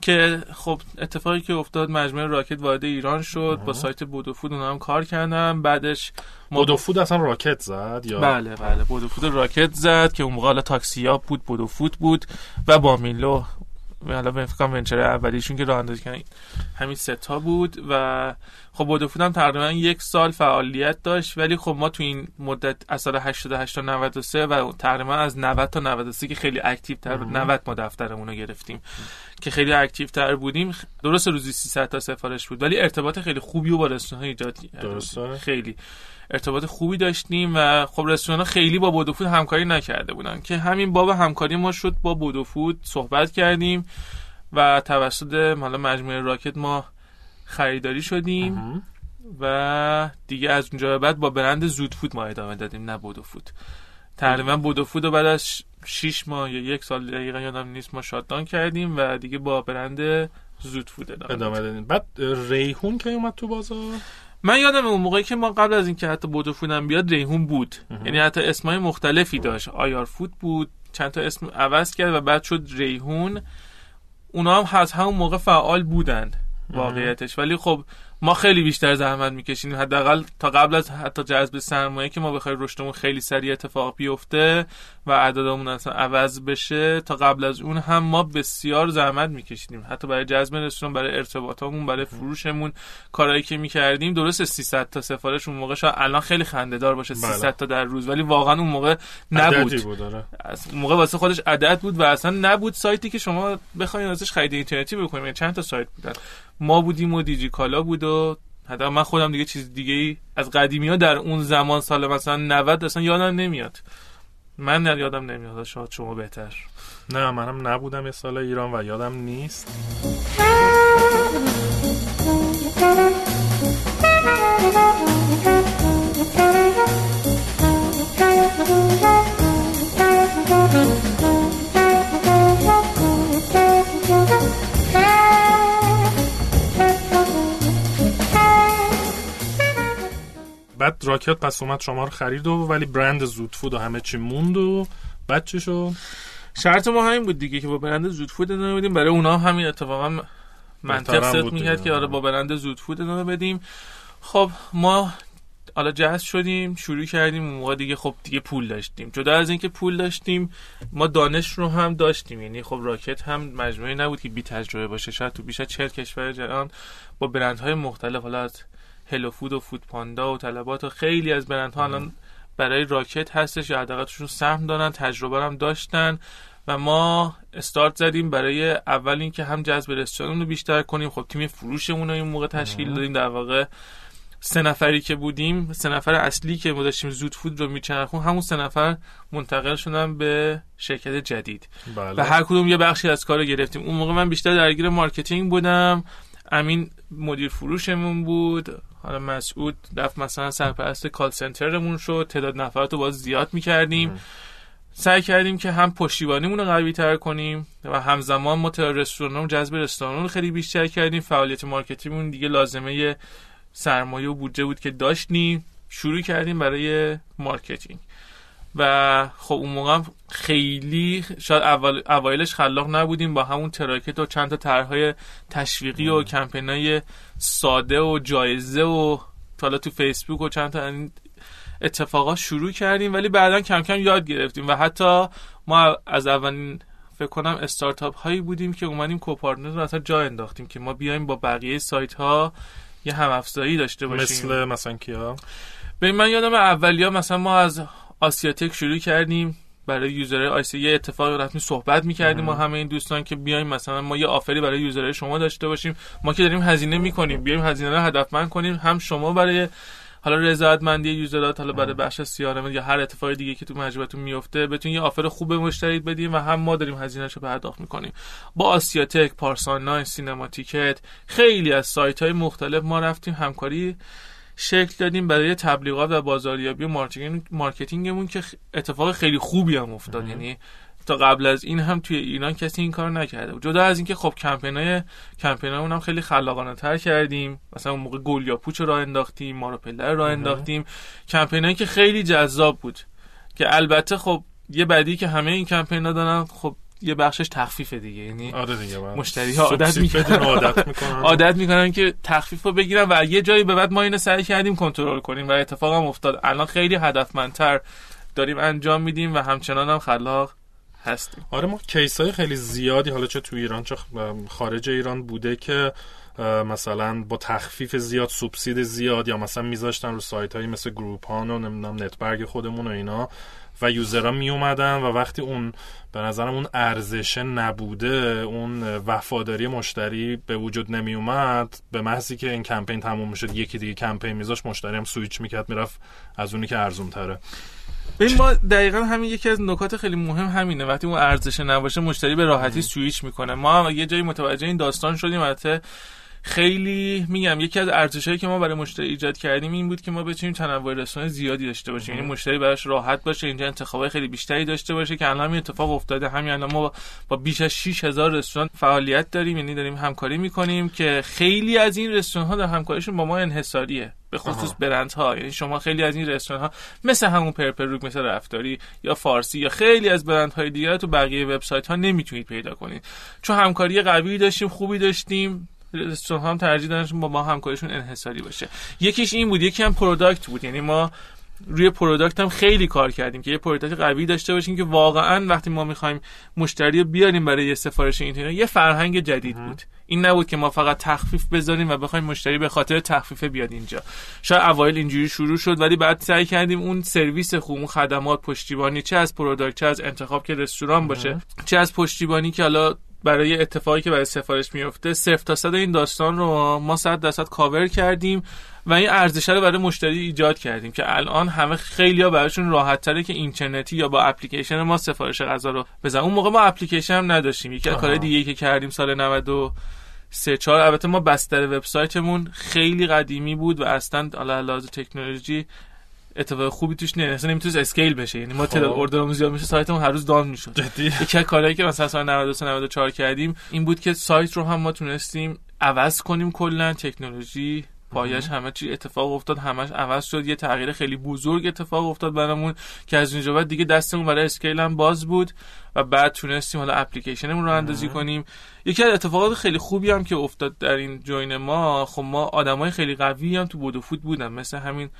که خب اتفاقی که افتاد مجموعه راکت وارد ایران شد. با سایت بودوفود اونها هم کار کردم. بعدش بودوفود اصلا راکت زد یا بله بودوفود راکت زد که اون موقع حالا تاکسی‌ها بود، بودوفود بود و با میلو حالا بفکرم ونچر اولیشون که راه اندازی کردن همین ستا بود. و خب بودوفود هم تقریبا یک سال فعالیت داشت، ولی خب ما تو این مدت از سال 88 تا 93 و تقریبا از 90 تا 93 که خیلی اکتیو تر بود، 90 ما دفترمون رو گرفتیم که خیلی اکتیو تر بودیم. درست روزی 300 تا سفارش بود، ولی ارتباط خیلی خوبی و با رستوران ها ایجاد کردیم، خیلی ارتباط خوبی داشتیم. و خب رستوران ها خیلی با بودوفود همکاری نکرده بودن که همین باب همکاری ما شد. با بودوفود صحبت کردیم و توسط حالا مجموعه راکت ما خریداری شدیم و دیگه از اونجا به بعد با برند زودفود ما ادامه دادیم، نه بودوفود. تقریبا بودوفود رو بعد از 6 ماه یا 1 سال دقیقا یادم نیست ما شاتدان کردیم و دیگه با برند زودفود ادامه دادیم. بعد ریحون که اومد تو بازار، من یادم اون موقعی که ما قبل از اینکه حتی بودوفود هم بیاد ریحون بود، یعنی حتی اسمای مختلفی داشت، آیار فود بود، چند تا اسم عوض کرد و بعد شد ریحون. اونا هم از همون موقع فعال بودند واقعیتش، ولی خب ما خیلی بیشتر زحمت میکشیم. حداقل تا قبل از حتی جذب سرمایه که ما بخوایم رشدمون خیلی سریع اتفاق بیفته و اعدادمون اصلا عوض بشه، تا قبل از اون هم ما بسیار زحمت میکشیدیم، حتی برای جذب رستوران، برای ارتباطامون، برای فروشمون، کارهایی که میکردیم. درست 300 تا سفارش اون موقع شاید الان خیلی خنده‌دار باشه 300 تا در روز، ولی واقعا اون موقع نبود، اون موقع واسه خودش عدد بود و اصلا نبود سایتی که شما بخواید ازش خرید اینترنتی بکنید. چند تا سایت بودن، ما بودیم و دیجی کالا بود و حتی من خودم دیگه چیز دیگه‌ای از قدیمی‌ها در اون زمان سال مثلا 90 اصلا یادم نمیاد. من یادم نمیاد، شاید شما بهتر. نه منم نبودم سال ایران و یادم نیست. بعد راکت پس اومد شما رو خرید و ولی برند زودفود و همه چی موند و بعد چی شد؟ شرط ما همین بود دیگه که با برند زودفود ادامه بدیم. برای اونا همین اتفاقا منطق صد میکرد که آره با برند زودفود ادامه بدیم. خب ما حالا جهاز شدیم، شروع کردیم. اون موقع دیگه خب دیگه پول داشتیم، جدا از اینکه پول داشتیم ما دانش رو هم داشتیم، یعنی خب راکت هم مجموعه نبود که بی تجربه باشه. شاید تو بیشتر 40 کشور جهان با برندهای مختلف، حالا هلو فود و فود پاندا و طلبات و خیلی از برندها الان برای راکت هستش یا حداقلشون سهم دارن، تجربه هم داشتن. و ما استارت زدیم برای اول اینکه هم جذب رستوران رو بیشتر کنیم. خب تیم فروشمون رو این موقع تشکیل دادیم، در واقع 3 نفری که بودیم، 3 نفر اصلی که ما داشتیم زودفود رو میچرخون، همون 3 نفر منتقل شدن به شرکت جدید. بله. و هر کدوم یه بخشی از کار رو گرفتیم. اون موقع من بیشتر درگیر مارکتینگ بودم، امین مدیر فروشمون بود، حالا مسعود رفت مثلا سرپرست کال سنترمون شد. تعداد نفراتو باز زیاد میکردیم. سعی کردیم که هم پشتیبانیمون رو قوی تر کنیم و همزمان ما تعداد رستورانمون، جذب رستورانمون خیلی بیشتر کردیم. فعالیت مارکتینگمون دیگه لازمه سرمایه و بودجه بود که داشتیم، شروع کردیم برای مارکتینگ. و خب اون موقع خیلی شاید اوایلش خلاق نبودیم، با همون تراکت و چند تا طرح‌های تشویقی و کمپینای ساده و جایزه و حالا تو فیسبوک و چند تا اتفاقا شروع کردیم. ولی بعداً کم کم یاد گرفتیم و حتی ما از اولین فکر کنم استارتاپ هایی بودیم که اومدیم کوپارتنرز رو اصلا جا انداختیم که ما بیایم با بقیه سایت ها یه هم افزایی داشته باشیم. مثلا کیا؟ ببین من یادم اولیا مثلا ما از آسیاتک شروع کردیم برای یوزرهای آسیا. اتفاق رفتیم صحبت می‌کردیم ما همه این دوستان که بیایم مثلا ما یه آفری برای یوزرهای شما داشته باشیم، ما که داریم هزینه می‌کنیم بیایم هزینه رو هدفمند کنیم، هم شما برای حالا رضایتمندی یوزرات، حالا برای بخش CRM یا هر اتفاق دیگه که تو مجموعتون میفته بتونید یه آفر خوب به مشتری بدیم و هم ما داریم هزینه‌شو پرداخت می‌کنیم. با آسیاتک، پارس آنلاین، سینما تیکت، خیلی از سایت‌های مختلف ما رفتیم همکاری شکل دادیم برای تبلیغات و بازاریابی و مارکتینگمون که اتفاق خیلی خوبی هم افتاد. یعنی تا قبل از این هم توی ایران کسی این کارو نکرده بود. جدا از اینکه خب کمپینامون هم خیلی خلاقانه تر کردیم، مثلا اون موقع گل یا پوچ راه انداختیم، مارو پلر راه انداختیم، کمپینایی که خیلی جذاب بود که البته خب یه بدی که همه این کمپینا دارن، خب یه بخشش تخفیف دیگه، یعنی مشتری ها عادت میکنن که تخفیف رو بگیرن و یه جایی به بعد ما اینو سعی کردیم کنترل کنیم و اتفاقا افتاد. الان خیلی هدفمندتر داریم انجام میدیم و همچنان هم خلاق هستیم. آره ما کیس‌های خیلی زیادی حالا چه تو ایران چه خارج ایران بوده که مثلا با تخفیف زیاد، سوبسید زیاد، یا مثلا میذاشتن رو سایت‌هایی مثل گروپان و نمیدونم نتبرگ خودمون و اینا و یوزرها می اومدن و وقتی اون به نظرم اون ارزش نبوده، اون وفاداری مشتری به وجود نمی اومد، به محضی که این کمپین تموم میشد یکی دیگه کمپین میذاشت، مشتری هم سویچ میکرد میرفت از اونی که ارزون تره. ببین ما دقیقاً همین یکی از نکات خیلی مهم همینه، وقتی اون ارزش نباشه مشتری به راحتی سویچ میکنه. ما هم یه جایی متوجه این داستان شدیم. البته خیلی میگم یکی از ارزشایی که ما برای مشتری ایجاد کردیم این بود که ما بتونیم تنوع رسانه زیادی داشته باشیم، یعنی مشتری براش راحت باشه، اینجا انتخابای خیلی بیشتری داشته باشه که الان این اتفاق افتاده. همین الان ما با بیش از 6000 رستوران فعالیت داریم، یعنی داریم همکاری میکنیم که خیلی از این رستوران‌ها در همکاریشون با ما انحصاریه، به خصوص برندها. یعنی شما خیلی از این رستوران‌ها مثل همون پرپروک، مثل رفتاری یا فارسی یا خیلی از برندهای دیگه تو بقیه وبسایت‌ها نمیتونید پیدا کنید، چون همکاری قوی داشتیم، خوبی داشتیم. رستوران هم ترجیح دادن با ما همکاریشون انحصاری باشه. یکیش این بود، یکی هم پروداکت بود. یعنی ما روی پروداکت هم خیلی کار کردیم که یه پروداکت قوی داشته باشیم که واقعا وقتی ما می‌خوایم مشتری رو بیاریم برای یه سفارش اینترنتی، یه فرهنگ جدید بود. این نبود که ما فقط تخفیف بذاریم و بخوایم مشتری به خاطر تخفیف بیاد اینجا. شاید اوایل اینجوری شروع شد، ولی بعد سعی کردیم اون سرویس خوب، اون خدمات، پشتیبانی، چه از پروداکت، چه از انتخاب که رستوران باشه، چه از پشتیبانی که حالا برای اتفاقی که برای سفارش میفته، 0% این داستان رو ما 100% کاور کردیم و این ارزش رو برای مشتری ایجاد کردیم که الان همه خیلیا براشون راحت تره که اینترنتی یا با اپلیکیشن ما سفارش غذا رو بزنن. اون موقع ما اپلیکیشن هم نداشتیم. یکی از کارهای دیگه‌ای که کردیم سال 93-4، البته ما بستر وبسایتمون خیلی قدیمی بود و اصلا علاوه تکنولوژی اتفاق خوبی توش نه، اصلا نمیتونست اسکیل بشه. یعنی ما تعداد اوردرمون زیاد میشه، سایتمون هر روز داون میشد. یکی از کارهایی که مثلا سال 93-94 کردیم این بود که سایت رو هم ما تونستیم عوض کنیم. کلا تکنولوژی پایش همه چی اتفاق افتاد، همش عوض شد. یه تغییر خیلی بزرگ اتفاق افتاد برامون که از اونجا بعد دیگه دستمون برای اسکیل هم باز بود و بعد تونستیم حالا اپلیکیشنمون رو اندازی کنیم. یکی از اتفاقات خیلی خوبی هم که افتاد در این جوین ما، خب ما آدمای خیلی قوی هم تو بودوفود بودن، مثل همین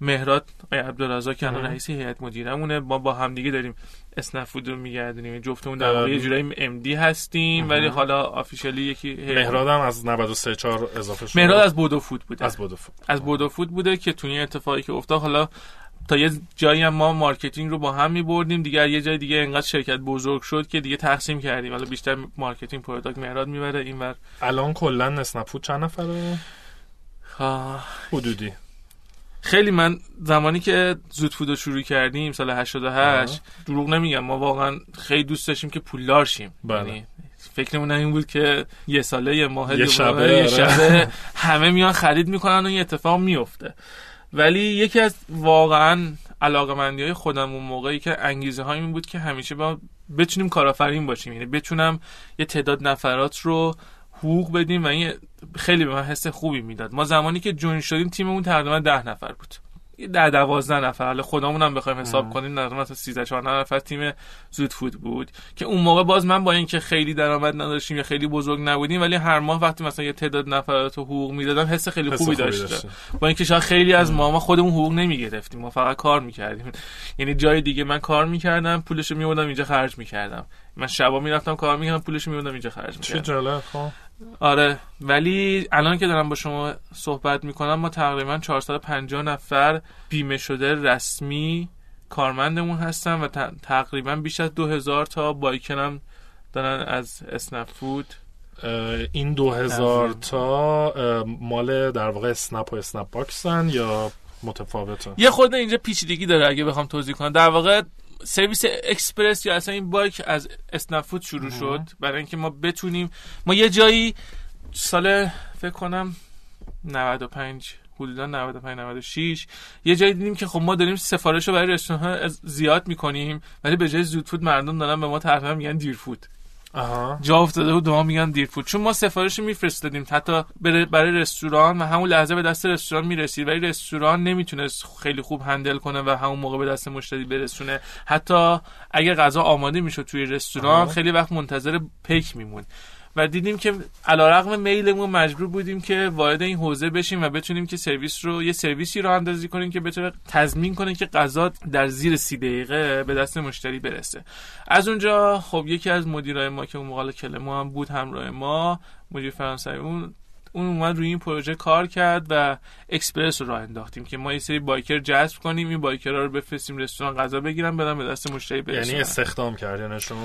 مهراد عبدالرضا که الان رئیس هیئت مدیرمونه. ما با هم دیگه داریم اسنپفود رو میگردونیم، جفتمون در واقع یه جورایی ام دی هستیم، ولی حالا آفیشیالی یکی مهراد هم از 93-4 اضافه شده. مهراد از بودوفود بوده، از بودوفود بوده که تو این اتفاقی که افتاد، حالا تا یه جایی هم ما مارکتینگ رو با هم می‌بردیم دیگه، یه جای دیگه انقدر شرکت بزرگ شد که دیگه تقسیم کردیم. حالا بیشتر مارکتینگ پروداکت مهراد میبره اینور. الان کلا اسنپفود چند نفره؟ حدودی خیلی. من زمانی که زودفود رو شروع کردیم سال 88 دروغ نمیگم، ما واقعا خیلی دوست داشتیم که پولدار شیم. یعنی فکرمون این بود که یه ساله، یه ماه، یه شبه همه میان خرید میکنن و این اتفاق میفته. ولی یکی از واقعا علاقمندی‌های خودم اون موقعی که انگیزه های این بود که همیشه با بتونیم کارآفرین باشیم، یعنی بتونم یه تعداد نفرات رو حقوق بدیم و این خیلی به من حس خوبی میداد. ما زمانی که جوین شدیم تیممون تقریبا 10 نفر بود، 10-12 نفر. حالا خودمون هم بخوایم حساب کنیم تقریبا 13-14 نفر تیم زودفود بود که اون موقع باز من با اینکه خیلی درآمد نداشتیم یا خیلی بزرگ نبودیم، ولی هر ماه وقتی مثلا یه تعداد نفرات حقوق میدادم حس خیلی خوبی داشتم. با اینکه شاید خیلی از ما خودمون حقوق نمیگرفتیم، ما فقط کار میکردیم. یعنی جای دیگه من کار میکردم پولشو میوردم اینجا خرج میکردم، من شبا میرفتم کار میکردم پولشو میوردم اینجا خرج میکردم. چه جالب. آره. ولی الان که دارم با شما صحبت میکنم ما تقریبا 450 نفر بیمه شده رسمی کارمندمون هستن و تقریبا بیش از 2000 تا بایکنم دارن از اسنپفود. این 2000 تا مال در واقع اسنپ و اسنپ باکسن یا متفاوته. یه خورده اینجا پیچیدگی داره اگه بخوام توضیح کنم. در واقع سرویس اکسپرس یا اصلا این باگ از اسنپفود شروع شد برای اینکه ما بتونیم، ما یه جایی سال فکر کنم 95 حدودا 95 96 یه جایی دیدیم که خب ما داریم سفارشو برای رستوران‌ها زیاد می‌کنیم، ولی به جای زودفود مردم دارن به ما طرفا میگن دیرفود. جا افتاده بود دوام میگن دیرفود، چون ما سفارش میفرستادیم حتی برای رستوران و همون لحظه به دست رستوران میرسید، ولی رستوران نمیتونست خیلی خوب هندل کنه و همون موقع به دست مشتری برسونه. حتی اگه غذا آماده میشد توی رستوران خیلی وقت منتظر پیک میمون و دیدیم که علیرغم میلمون مجبور بودیم که وارد این حوزه بشیم و بتونیم که سرویس رو یه سرویسی راه اندازی کنیم که بتونه تضمین کنه که غذا در زیر 30 دقیقه به دست مشتری برسه. از اونجا خب یکی از مدیرای ما که اون مقاله کلمو هم بود همراه ما، مدیر فرانسوی، اون اومد روی این پروژه کار کرد و اکسپرس رو راه انداختیم که ما یه سری بایکر جذب کنیم، این بایکرها رو بفرستیم رستوران، غذا بگیرن بدن به دست مشتری برسونن. یعنی استخدام کردنشون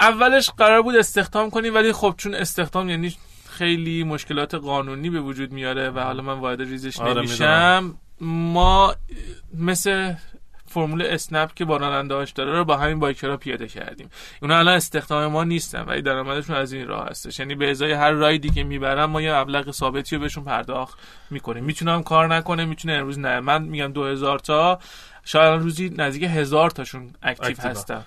اولش قرار بود استخدام کنیم، ولی خب چون استخدام یعنی خیلی مشکلات قانونی به وجود میاره و حالا من وارد ریزش نمیشم، ما مثل فرمول اسنپ که با راننده‌هاش داره رو با همین بایکرها پیاده کردیم. اونا الان استخدام ما نیستن ولی درآمدشون از این راه هستش، یعنی به ازای هر رایدی که میبرن ما یه مبلغ ثابتی رو بهشون پرداخت میکنیم. میتونم کار نکنه، میتونه امروز نه، من میگم 2000 تا شاید روزی نزدیک 1000 تاشون اکتیو هستن.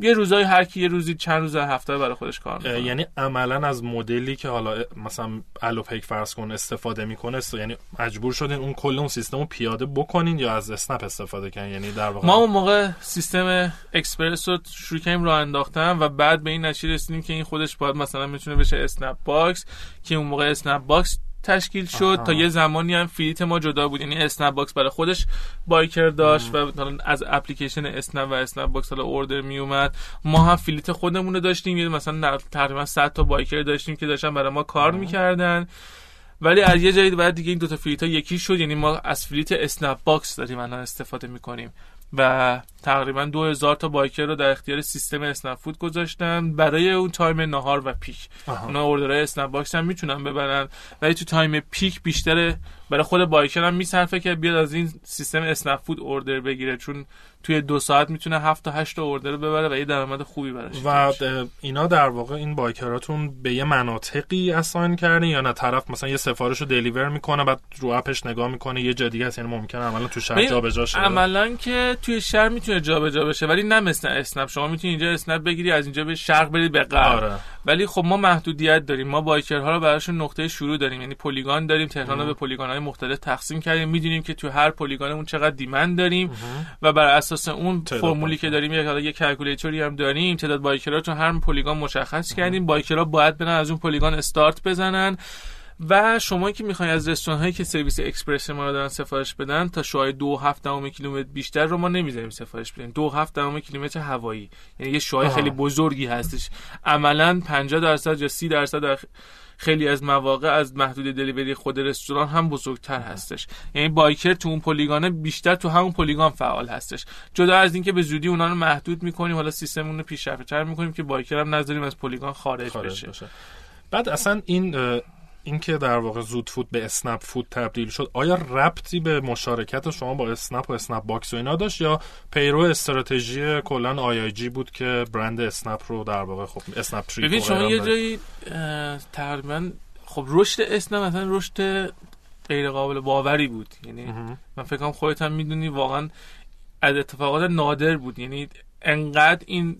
یه روزای هر کی یه روزی چند روز هفته برای خودش کار میکنه. یعنی عملاً از مدلی که حالا مثلا الوپیک فرض کن استفاده میکنه، یعنی مجبور شدین اون کل اون سیستم رو پیاده بکنین یا از اسنپ استفاده کنین؟ یعنی در واقع ما اون موقع سیستم اکسپرس رو شروع کردیم راه انداختن و بعد به این نتیجه رسیدیم که این خودش باید مثلا میتونه بشه اسنپ باکس، که اون موقع اسنپ باکس تشکیل شد. تا یه زمانی هم فیلیت ما جدا بود، یعنی اسنپ باکس برای خودش بایکر داشت و از اپلیکیشن اسنپ و اسنپ باکس حالا اوردر می اومد. ما هم فیلیت خودمون رو داشتیم، یعنی مثلا تقریبا 100 تا بایکر داشتیم که داشتن برای ما کار میکردن، ولی از یه جایی بعد دیگه این دوتا فیلیت ها یکی شد، یعنی ما از فیلیت اسنپ باکس داریم الان استفاده میکنیم و تقریبا 2000 تا بایکر رو در اختیار سیستم اسنپفود گذاشتن برای اون تایم نهار و پیک. اونا اوردرهای اسنپ باکس هم میتونن ببرن ولی تو تایم پیک بیشتر برای خود بایکر هم میصرفه که بیاد از این سیستم اسنپفود اوردر بگیره، چون توی 2 ساعت میتونه 7 تا 8 تا اوردر ببره و یه درآمد خوبی براش. و اینا در واقع این بایکراتون به یه مناطقی اساین کردین یا نه طرف مثلا یه سفارشو دلیور میکنه بعد رو اپش نگاه میکنه یه جا دیگه است، یعنی ممکنه عملا تو شهر جابجا شه؟ عملا که توی شهر میتونه جابجا بشه ولی نه مثل اسنپ، شما میتونی اینجا اسنپ بگیری از اینجا به شرق برید به غرب. ولی خب ما محدودیت داریم، ما بایکرها رو براشون نقطه شروع داریم، یعنی پلیگان داریم، تهران رو به پلیگان‌های مختلف تقسیم کردیم، میدونیم که تو هر پلیگانمون چقدر دیمند داریم و بر اساس اون فرمولی که داریم یک کلکولیتوری هم داریم تعداد بایکرها تو هر پلیگان مشخص کردیم. بایکرها باید برن از اون پلیگان استارت بزنن و شما که میخواین از رستوران هایی که سرویس اکسپرس ما رو دارن سفارش بدن تا شاید 2.7 کیلومتر بیشتر رو ما نمیذاریم سفارش بدین. 2.7 کیلومتر هوایی، یعنی یه شاید خیلی بزرگی هستش، عملاً 50% یا 30% در خیلی از مواقع از محدود دلیوری خود رستوران هم بزرگتر هستش، یعنی بایکر تو اون پلیگانه بیشتر تو همون پلیگان فعال هستش. جدا از اینکه به زودی اونا رو محدود میکنیم، حالا سیستممون رو پیشرفته‌تر میکنیم که بایکر هم نذاریم از پلیگان خارج بشه. بعد اصلا این که در واقع زودفود به اسنپفود تبدیل شد، آیا ربطی به مشارکت شما با اسنپ و اسنپ باکس و اینا داشت یا پیرو استراتژی کلا آی‌آی‌جی بود که برند اسنپ رو در واقع خب اسنپ تری؟ ببین شما یه جایی تقریبا خب رشد اسنپ مثلا رشد غیر قابل باوری بود، یعنی من فکر کنم خودت هم میدونی واقعا از اتفاقات نادر بود، یعنی انقدر این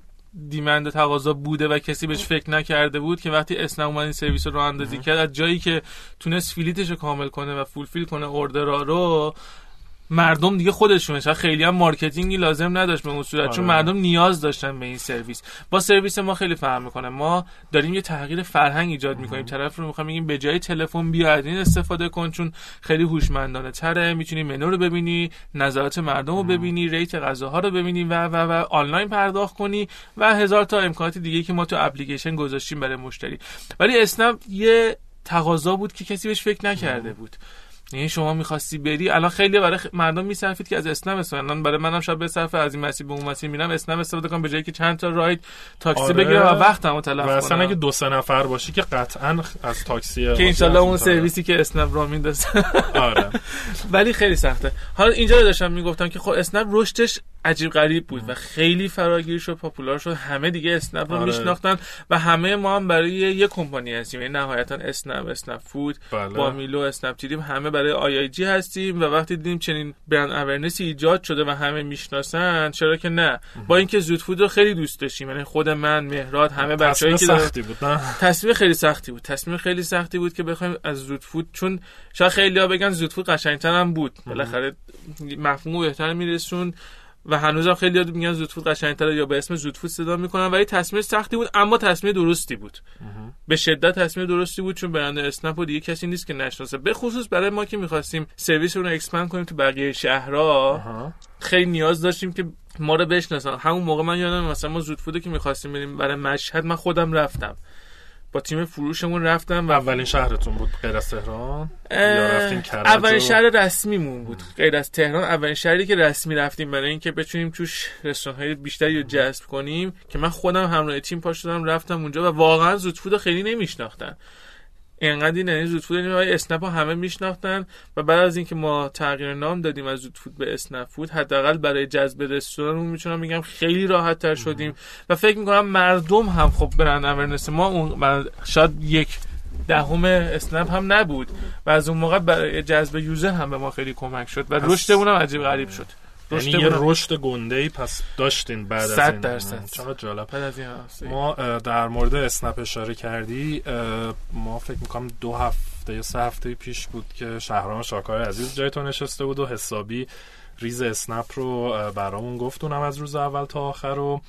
دیمند و تقاضا بوده و کسی بهش فکر نکرده بود که وقتی اسنپ اومد این سرویس رو راه اندازی کرد، از جایی که تونست فیلیتش رو کامل کنه و فولفیل کنه اوردرها رو، مردم دیگه خودشون شد، خیلی هم مارکتینگی لازم نداشت به اون صورت، چون مردم نیاز داشتن به این سرویس. با سرویس ما خیلی فرق میکنه، ما داریم یه تغییر فرهنگ ایجاد میکنیم، طرف رو میخوایم بگیم به جای تلفن بیا از این استفاده کن چون خیلی هوشمندانه تره، میتونی منو رو ببینی، نظرات مردم رو ببینی، ریت غذاها رو ببینی و و و آنلاین پرداخت کنی و هزار تا امکانات دیگه که ما تو اپلیکیشن گذاشتیم برای مشتری. ولی اسنپ یه تقاضا بود که کسی بهش فکر نکرده بود یعنی شما می‌خواستی بری الان خیلی برای مردم می‌صرفید که از اسنپ استفاده کنن، برای منم شب به صرف از این مسیر به اون مسیر میرم اسنپ استفاده کنم به جایی که چند تا راید تاکسی بگیرم و وقتمو تلف کنم. مثلا اگه دو سه نفر باشی که قطعاً از تاکسی که ان شاءالله اون سرویسی که اسنپ را میندازه. آره ولی خیلی سخته. حالا اینجا داشتم میگفتم که خب اسنپ رشدش عجیب غریب بود و خیلی فراگیر شد، پاپولار شد، همه دیگه اسنپ رو میشناختن و همه ما هم برای یک کمپانی هستیم، یعنی نهایتا اسنپ، اسنپفود، با میلو، اسنپ تیریم همه برای آی‌آی‌جی هستیم و وقتی دیدیم چنین برند اورنسی ایجاد شده و همه میشناسن چرا که نه. با اینکه زودفود رو خیلی دوست داشتیم، یعنی خود من، مهراد، همه بچه‌ای که سختی بود، تصمیم خیلی سختی بود که بخوایم از زودفود، چون شاید خیلی‌ها بگن زودفود قشنگ‌تر هم بود، بالاخره مفهومو بهتر میرسون و هنوزم خیلی یاد میگن زودفود قشنگ‌تره یا به اسم زودفود صدا میکنن، ولی تصمیم سختی بود اما تصمیم درستی بود. به شدت تصمیم درستی بود چون برند اسنپ دیگه کسی نیست که نشناسه، به خصوص برای ما که می‌خواستیم سرویس رو اکسپاند کنیم تو بقیه شهرها خیلی نیاز داشتیم که ما رو بشناسن. همون موقع من یادم مثلا ما زودفودو که می‌خواستیم بریم برای مشهد من خودم رفتم با تیم فروشمون رفتم و اولین شهرتون بود غیر از تهران یا رفتین کرج؟ اولین شهر رسمیمون بود غیر از تهران، اولین شهری که رسمی رفتیم برای اینکه بتونیم توش رستوران‌های بیشتری رو جذب کنیم که من خودم همراه تیم پا شدم رفتم اونجا و واقعا زودفودو خیلی نمیشناختن اینقدر، یعنی زودفود های اسنپ ها همه میشناختن و بعد از اینکه ما تغییر نام دادیم از زودفود به اسنپفود حداقل برای جذب رستورانمون میتونم بگم خیلی راحت تر شدیم و فکر میکنم مردم هم خب برند اورنس ما اون شاید 1/10 اسنپ هم نبود و از اون موقع برای جذب یوزر هم به ما خیلی کمک شد و رشدمون هم عجیب غریب شد. یعنی یه رشد گنده‌ای پس داشتین بعد از این 100%. چقدر جالب. ما در مورد اسنپ اشاره کردی، ما فکر می‌کنم 2 هفته یا 3 هفته پیش بود که شهرام شاکار عزیز جای تو نشسته بود و حسابی ریز اسنپ رو برامون گفت اونم از روز اول تا آخر رو.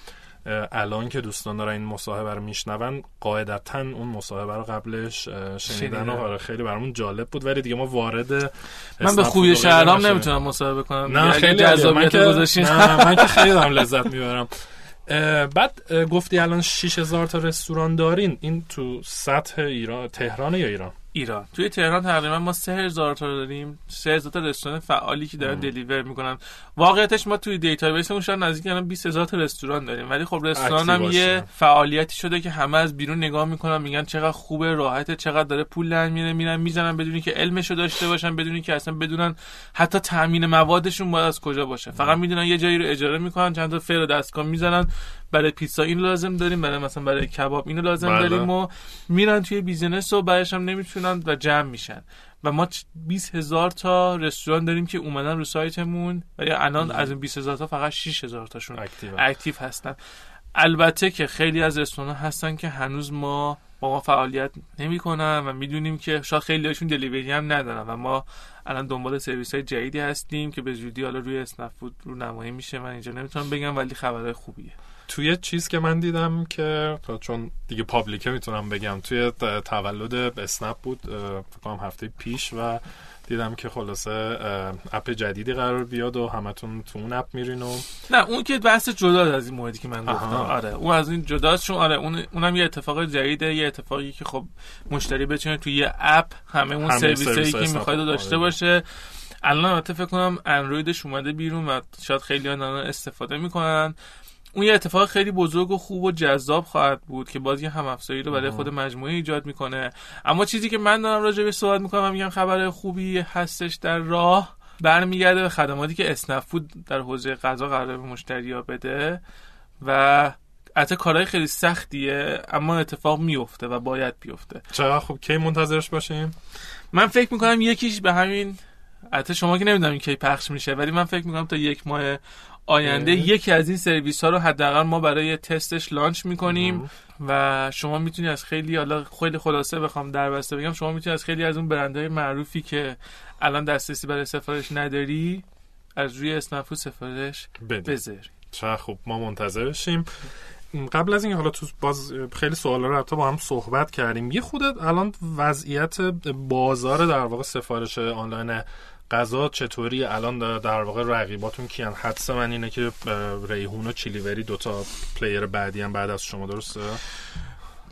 الان که دوستان دارن این مصاحبه رو میشنون قاعدتاً اون مصاحبه رو قبلش شنیدن و خیلی برامون جالب بود، ولی دیگه ما وارد من به خوبی شهرام نمیتونم مصاحبه کنم. نه خیلی جذابیت گذاشتین. نه من که خیلی دارم لذت میبرم. بعد گفتی الان 6000 تا رستوران دارین، این تو سطح ایران تهران یا ایران؟ توی تهران تقریبا ما 3000 تا داریم، 3000 تا رستوران فعالی که دارن دلیور میکنن. واقعیتش ما توی دیتابیسمون شاید نزدیک الان 20000 تا رستوران داریم، ولی خب رستوران هم یه فعالیتی شده که همه از بیرون نگاه میکنن میگن چقدر خوبه، راحته، چقدر داره پول در میاره، میرن میزنن بدون اینکه علمشو داشته باشن، بدون اینکه اصلا بدونن حتی تامین موادشون باید از کجا باشه. فقط میدونن یه جایی رو اجاره میکنن، چند تا فر دستگاه میزنن برای پیتزا اینو لازم داریم، برای مثلا برای کباب اینو لازم داریم و میرن توی بیزینس و بعدش هم نمیتونن و جمع میشن و ما 20000 تا رستوران داریم که اومدن رو سایتمون ولی الان از این 20000 تا فقط 6000 تاشون اکتیو هستن. البته که خیلی از رستوران هستن که هنوز ما فعالیت نمیکنن و میدونیم که شاید خیلیاشون دلیوری هم ندارن و ما الان دنبال سرویس‌های جدیدی هستیم که به زودی حالا روی اسنپ‌فود رو نمایی میشه. من اینجا نمیتونم بگم ولی خبرای خوبیه. توی چیز که من دیدم که چون دیگه پابلیکه میتونم بگم توی تولد اسنپ بود فکر کنم هفته پیش و دیدم که خلاصه اپ جدیدی قرار بیاد و همتون تو اون اپ میرین و نه اون که بحث جداست از این موردی که من گفتم. آره اون از این جداست چون آره اونم یه اتفاق جدیده، یه اتفاقی که خب مشتری بتونه توی یه اپ همه اون سرویسایی که میخواد داشته باشه. الان فکر کنم اندرویدش اومده بیرون و شاید خیلی‌ها الان استفاده میکنن. اون یه اتفاق خیلی بزرگ و خوب و جذاب خواهد بود که باز یه هم افزایی رو برای خود مجموعه ایجاد میکنه. اما چیزی که من دارم راجع بهش صحبت میکنم و میگم خبر خوبی هستش در راه، برمیگرده به خدماتی که اسنپفود در حوزه غذا قراره به مشتری‌ها بده و البته کارهای خیلی سختیه اما اتفاق میفته و باید بیفته. چرا خب کی منتظرش باشیم؟ من فکر میکنم یکیش به همین البته شما که نمیدونم کی پخش میشه ولی من فکر میکنم تا یک ماه آینده یکی از این سرویس ها رو حداقل ما برای تستش لانچ میکنیم و شما میتونی از خیلی خلاصه بخوام در بسته بگم شما میتونی از خیلی از اون برندهای معروفی که الان دسترسی برای سفارش نداری از روی اسنپفود سفارش بذاری. چه خوب، ما منتظرشیم. قبل از این حالا تو باز خیلی سوالا رو با هم صحبت کردیم. یه خودت الان وضعیت بازار در واقع سفارش آنلاین غذا چطوری؟ الان در واقع رقیباتون کیان؟ حدس من اینه که ریحون و چیلیوری دوتا پلیر بعدی هم بعد از شما درسته؟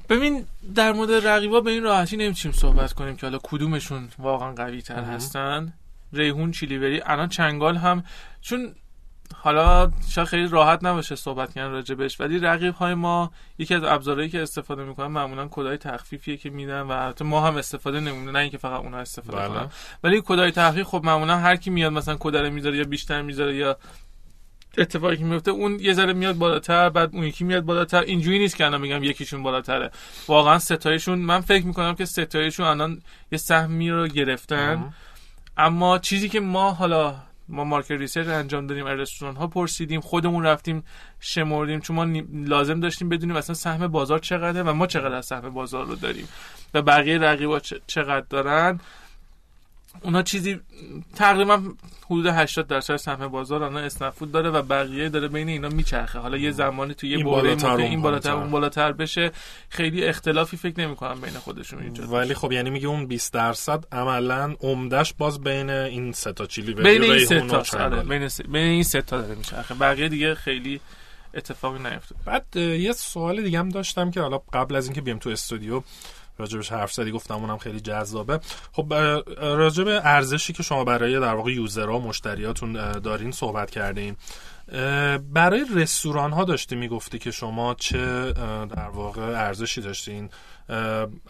ببین در مورد رقیبا به این راحتی نمی‌چیم صحبت کنیم که حالا کدومشون واقعا قوی‌تر هستن. ریحون، چیلیوری، الان چنگال هم چون حالا شاید خیلی راحت نباشه صحبت کردن راجبش، ولی رقیب‌های ما یکی از ابزارهایی که استفاده می‌کنن معمولاً کدهای تخفیفیه که میدن و البته ما هم استفاده نمی‌کنیم، نه اینکه فقط اونها استفاده کنن، ولی کدهای تخفیف خب معمولاً هر کی میاد مثلا کد رو میذاره یا بیشتر میذاره یا اتفاقی که میفته اون یه ذره میاد بالاتر، بعد اون یکی میاد بالاتر. اینجوری نیست که الان میگم یکیشون بالاتره، واقعاً ستایشون من فکر می‌کنم که ستایشون الان یه سهمی رو گرفتن. اما چیزی که ما حالا ما مارکت ریسرچ انجام دادیم، از رستوران ها پرسیدیم، خودمون رفتیم شمردیم، چون ما لازم داشتیم بدونیم اصلا سهم بازار چقدره و ما چقدر از سهم بازار رو داریم و بقیه رقیبا چقدر دارن. اونا چیزی تقریبا حدود 80% سهم بازار اونا اسنپفود داره و بقیه داره بین اینا میچرخه. حالا یه زمانی تو یه بوره این بالاتر اون بالاتر بشه، خیلی اختلافی فکر نمی‌کنم بین خودشون ایجاد. ولی خب یعنی میگه اون 20% عملاً عمدش باز بین این سه تا چیلیوری و ریحون و چنگال بین این سه تا داره میچرخه، بقیه دیگه خیلی اتفاقی نیفتاد. بعد یه سوال دیگه هم داشتم که حالا قبل از اینکه بیام تو استودیو راجبش حرف زدی، گفتم اونم خیلی جذابه. خب راجب ارزشی که شما برای در واقع یوزرها مشتریاتون دارین صحبت کردین، برای رستوران ها داشتی میگفتی که شما چه در واقع ارزشی داشتین.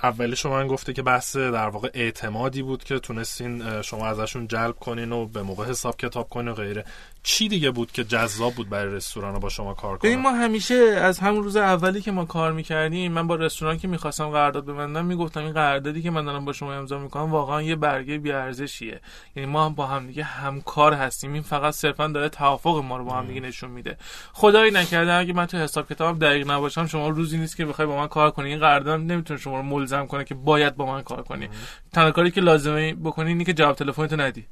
اولی شما من گفته که بحث در واقع اعتمادی بود که تونستین شما ازشون جلب کنین و به موقع حساب کتاب کنین و غیره. چی دیگه بود که جذاب بود برای رستوران ها با شما کار کنن؟ ما همیشه از همون روز اولی که ما کار میکردیم، من با رستوران که میخواستم قرارداد ببندم میگفتم این قراردادی که من دارم با شما امضا میکنم واقعا یه برگه بی ارزشیه، یعنی ما هم با هم دیگه همکار هستیم، این فقط صرفا داره توافق ما رو با هم دیگه نشون میده. خدایی نکرده اگه من تو حساب کتابم دقیق نباشم، شما روزی نیست که بخوای با من کار کنی، این قرارداد نمیتونه شما رو ملزم کنه که باید با من کار کنی. تنها کاری که لازمه بکنی اینه که جواب تلفنتو ندی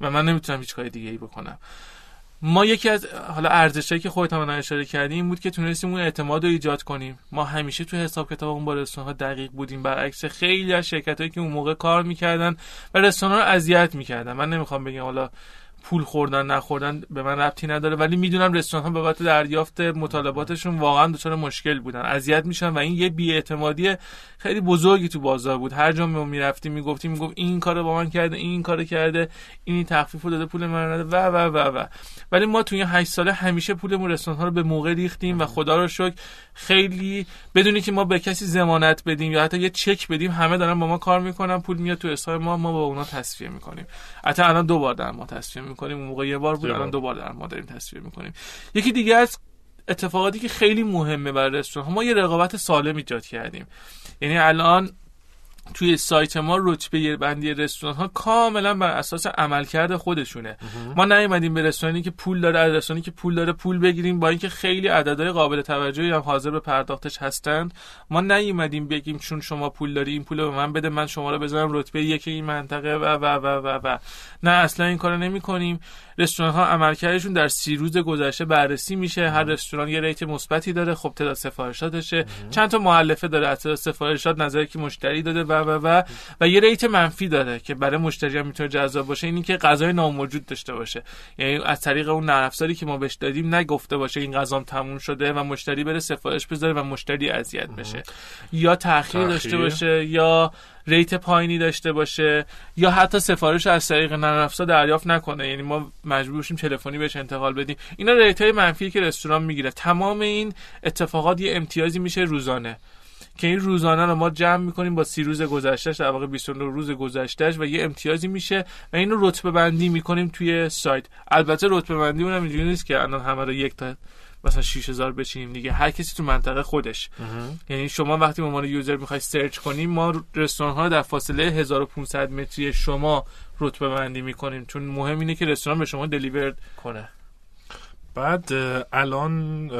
و من نمیتونم هیچ کار دیگه‌ای بکنم. ما یکی از حالا ارزشایی که خودت هم اشاره کردی این بود که تونستیم اون اعتماد رو ایجاد کنیم. ما همیشه تو حساب کتابمون با رستوران‌ها دقیق بودیم، برعکس خیلی از شرکتایی که اون موقع کار میکردن و رستوران‌ها رو اذیت میکردن. من نمیخوام بگم حالا پول خوردن نخوردن به من ربطی نداره، ولی میدونم رستوران‌ها به وقت دریافت مطالباتشون واقعا دچار مشکل بودن، اذیت میشن و این یه بی‌اعتمادی خیلی بزرگی تو بازار بود. هر جا میرفتیم میگفتیم میگفت این کارو با من کرده، این کارو کرده، این تخفیفو داده، پول من نداده و و و و. ولی ما تو این 8 ساله همیشه پولمون رستوران‌ها رو به موقع ریختیم و خدا رو شکر خیلی بدون اینکه ما به کسی ضمانت بدیم یا حتی یه چک بدیم، همه دارن با ما کار میکنن، پول میاد تو حساب ما با اونها تسویه میکنیم. حتی الان دو بار در ما تسویه میکنیم، اون موقع یه بار بود، الان دو بار در ما داریم تسویه میکنیم. یکی دیگه از اتفاقاتی که خیلی مهمه برای رستوران، ما یه رقابت سالم ایجاد کردیم. یعنی الان توی سایت ما رتبه بندی رستوران ها کاملا بر اساس عملکرد خودشونه. ما نیومدیم به رستورانی که پول داره از رستورانی که پول داره پول بگیریم، با اینکه خیلی عددهای قابل توجهی هم حاضر به پرداختش هستند. ما نیومدیم بگیم چون شما پول داری این پول رو به من بده، من شما رو بذارم رتبه یک این منطقه و و و و و. نه، اصلا این کارو نمی‌کنیم. رستوران ها عملکردشون در 30 روز گذشته بررسی میشه، هر رستوران یه ریت مثبتی داره، خب تعداد سفارشاتشه، چند تا مؤلفه داره، تعداد سفارشات، نظری که مشتری داده و یه ریت منفی داره که برای مشتری هم میتونه جذاب باشه، اینی که غذای ناموجود داشته باشه، یعنی از طریق اون نرم افزاری که ما بهش دادیم نگفته باشه این غذام تموم شده و مشتری بره سفارش بذاره و مشتری اذیت بشه یا تأخیر داشته باشه یا ریت پایینی داشته باشه یا حتی سفارش از طریق نرم افزار دریافت نکنه، یعنی ما مجبور شیم تلفنی بهش انتقال بدیم. اینا ریت‌های منفی که رستوران میگیره. تمام این اتفاقات یه امتیازی میشه روزانه که این روزانه رو ما جمع میکنیم با 30 روز گذشتهش، در واقع 29 روز گذشتهش و یه امتیازی میشه و اینو رتبه بندی میکنیم توی سایت. البته رتبه بندی اونم اینجوری نیست که الان همه رو یک تا مثلا 6000 بچینیم دیگه، هر کسی تو منطقه خودش. یعنی شما وقتی ما یوزر میخوای سرچ کنیم، ما رستوران ها در فاصله 1500 متری شما رتبه بندی میکنیم، چون مهم اینه که رستوران به شما دلیور کنه. بعد الان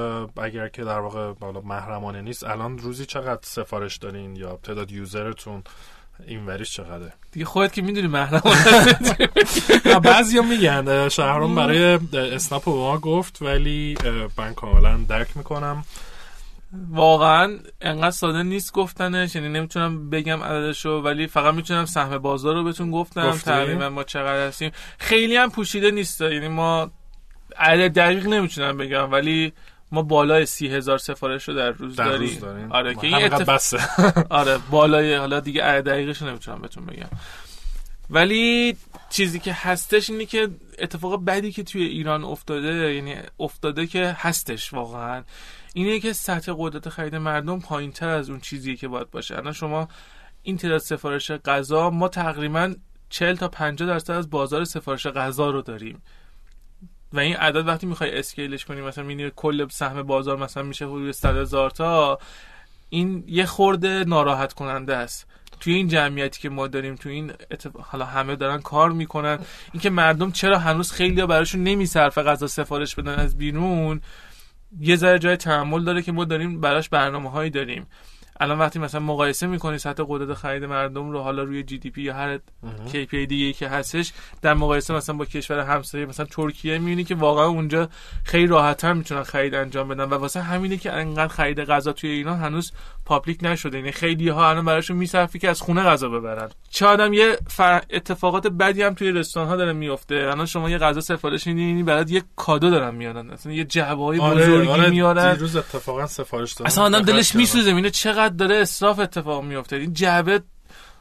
اگر که در واقع محرمانه نیست، الان روزی چقدر سفارش دارین یا تعداد یوزرتون این وریش چقدره دیگه؟ خودت که میدونی محرمانه. بعضیا میگن شهرام برای اسنپ به ما گفت، ولی من کاملا درک میکنم، واقعا انقدر ساده نیست گفتنش، یعنی نمیتونم بگم عددشو، ولی فقط میتونم سهم بازار رو بهتون گفتم تقریبا ما چقدر هستیم. خیلی هم پوشیده نیست، یعنی ما عدد دقیق نمیتونم بگم، ولی ما بالای 30,000 سفارش رو در روز داریم. آره که این بس آره بالای، حالا دیگه دقیقش نمیتونم بهتون بگم، ولی چیزی که هستش اینه که اتفاق بدی که توی ایران افتاده، یعنی افتاده که هستش واقعا، اینه که سطح قدرت خرید مردم پایین‌تر از اون چیزیه که باید باشه. الان شما این تعداد سفارش غذا، ما تقریبا 40-50% از بازار سفارش غذا رو داریم و این عدد وقتی میخوای اسکیلش کنی، مثلا می‌بینی کل سهم بازار مثلا میشه حدود 100,000 تا، این یه خورده ناراحت کننده است توی این جمعیتی که ما داریم، توی این حالا همه دارن کار میکنن. این که مردم چرا هنوز خیلی‌ها براشون نمیصرفه غذا سفارش بدن از بیرون، یه ذره جای تأمل داره که ما داریم براش برنامه‌هایی داریم. الان وقتی مثلا مقایسه میکنی سطح قدرت خرید مردم رو، حالا روی جی دی پی یا هر کی پی دیگه‌ای که هستش، در مقایسه مثلا با کشور همسایه مثلا ترکیه، می‌بینی که واقعا اونجا خیلی راحت‌تر میتونن خرید انجام بدن و واسه همینه که انقدر خرید غذا توی ایران هنوز پابلیک نشده. یعنی خیلی‌ها الان براشون می‌صرفی که از خونه غذا ببرن. چه آدم یه اتفاقات بدی هم توی رستوران‌ها داره میفته. الان شما یه غذا سفارش میدین، برات یه کادو دارن میارن، مثلا یه جعبه‌های بزرگی میارن. دیروز اتفاقا سفارش دادم، اصلا آدم دلش می‌سوزه میینه چقدر داره اسراف اتفاق میفته. این جعبه،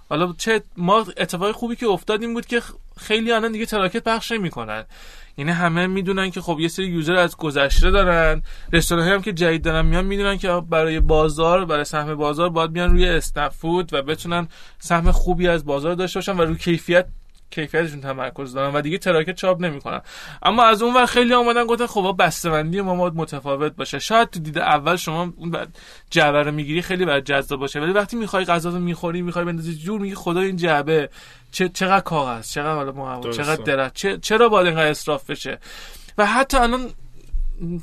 حالا چه ما اتفاقی خوبی که افتاد این بود که خیلی الان دیگه تراکت پخش نمی‌کنن، یعنی همه میدونن که خب یه سری یوزر از گذشته دارن، رستوران‌ها هم که جدید دارن میان میدونن که برای بازار، برای سهم بازار باید بیان روی اسنپفود و بتونن سهم خوبی از بازار داشته باشن و روی کیفیتشون تمرکز دارن و دیگه تراکت چاپ نمی‌کنن. اما از اون ور خیلی اومدن گفتن خب بسته‌بندی ما باید متفاوت باشه. شاید تو دیده اول شما اون جعبه رو میگیری خیلی برات جذاب باشه، ولی وقتی می‌خوای غذا رو می‌خوری، می‌خوای بندازی جور، میگی خدا این جعبه چقدر کاغذ، چقدر حالا محمد، چقدر درخت، چرا باید اینقدر اسراف بشه؟ و حتی الان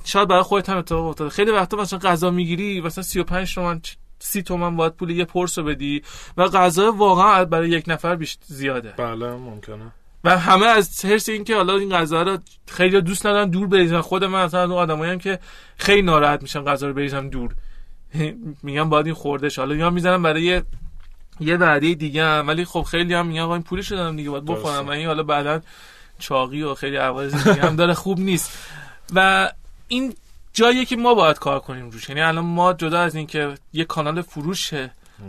شاید برای خودت هم اتفاق افتاده، خیلی وقتا مثلا غذا می‌گیری مثلا 35 تومن 30 تومن باید پول یه پرسو بدی و غذا واقعا برای یک نفر بیشتر زیاده. بله ممکنه. و همه از ترس اینکه حالا این غذا رو خیلی دوست ندارن دور بریزن. خود من مثلا اون آدماییم که خیلی ناراحت میشن غذا رو بریزم دور. میگم باید این خوردش، حالا یا میذارم برای یه وعده دیگه هم، ولی خب خیلی هم میگم این پولش رو دادم دیگه باید بخورم و این حالا بعداً چاقی و خیلی عوارض دیگه هم داره، خوب نیست. و این جاییه که ما باید کار کنیم روش. یعنی الان ما جدا از این که یه کانال فروش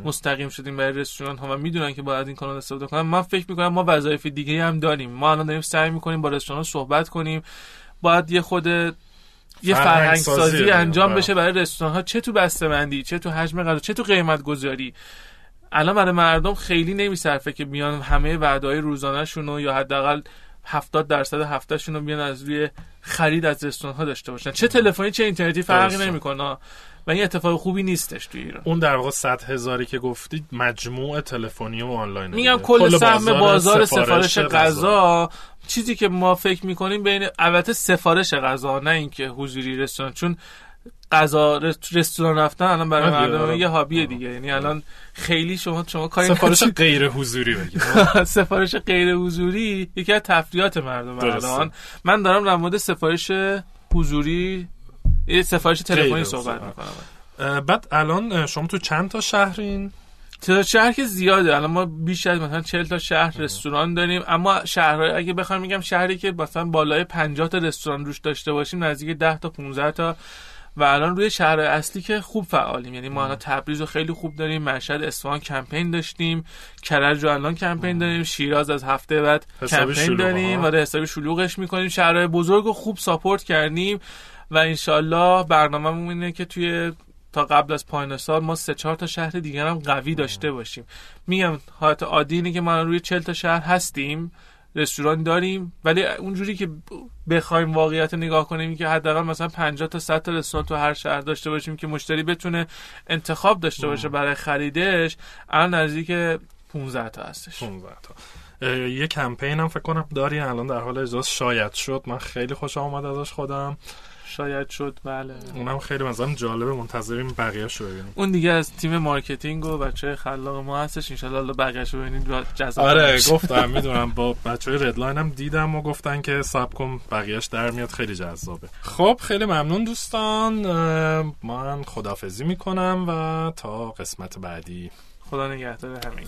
مستقیم شدیم برای رستوران ها و میدونن که باید این کانال استفاده کنن، من فکر میکنم ما وظایف دیگه هم داریم. ما الان داریم سعی میکنیم با رستوران ها صحبت کنیم، باید یه فرهنگ سازی انجام بشه برای رستوران ها، چه تو بسته‌بندی، چه تو حجم غذا، چه تو قیمت گذاری. الان برای مردم خیلی نمیصرفه که بیان همه وعده‌های روزانه‌شون یا حداقل 70% هفته‌شون رو بیان از روی خرید از رستوران‌ها داشته باشن، چه تلفنی چه اینترنتی فرقی نمی‌کنه و این اتفاق خوبی نیستش تو ایران. اون در واقع 100,000 که گفتید مجموع تلفنی و آنلاین، میگم کل سهم بازار سفارش غذا، چیزی که ما فکر می‌کنیم بین البته سفارش غذا، نه اینکه حضوری رستوران، چون غذا رستوران رفتن الان برای مردم یه هابیه دیگه. یعنی الان خیلی شما کاری سفارش غیر حضوری بگید سفارش غیر حضوری یکی از تفریحات مردم الان. من دارم در مورد سفارش حضوری، سفارش تلفنی صحبت می‌کنم. بعد الان شما تو چند تا شهرین؟ تعداد شهر که زیاده، الان ما بیش از مثلا 40 تا شهر رستوران داریم. اما شهرهای اگه بخوام میگم شهری که مثلا بالای 50 تا رستوران روش داشته باشیم نزدیک 10 تا 15 تا و الان روی شهر اصلی که خوب فعالیم. یعنی ما الان تبریز رو خیلی خوب داریم، مشهد، اصفهان کمپین داشتیم، کرج رو الان کمپین داریم، شیراز از هفته بعد کمپین داریم و حساب شلوغش می‌کنیم. شهرهای بزرگ رو خوب ساپورت کردیم و انشالله برنامه‌مون اینه که توی تا قبل از پایان سال ما 3-4 تا شهر دیگر هم قوی داشته باشیم. میگم حالت عادی اینه که ما روی 40 تا شهر هستیم، رستوران داریم، ولی اونجوری که بخوایم واقعیت نگاه کنیم که حداقل مثلا 50 تا 100 تا رستوران تو هر شهر داشته باشیم که مشتری بتونه انتخاب داشته باشه برای خریدش، الان نزدیک 15 تا هستش. 15 تا. یه کمپین هم فکر کنم داری الان در حال اجراست، شاید شد. من خیلی خوشم اومد ازش خودم. شاید شد بله. اونم خیلی مثلا جالبه، منتظریم بقیه‌شو ببینیم. اون دیگه از تیم مارکتینگ و بچه‌های خلاق ما هستش، ان شاءالله بقیه‌شو ببینید. آره گفتم میدونم با بچه‌های ردلاین هم دیدم و گفتن که صبر کن بقیه‌اش در میاد، خیلی جذابه. خب خیلی ممنون دوستان، من خداحافظی میکنم و تا قسمت بعدی خدا نگهدار همگی.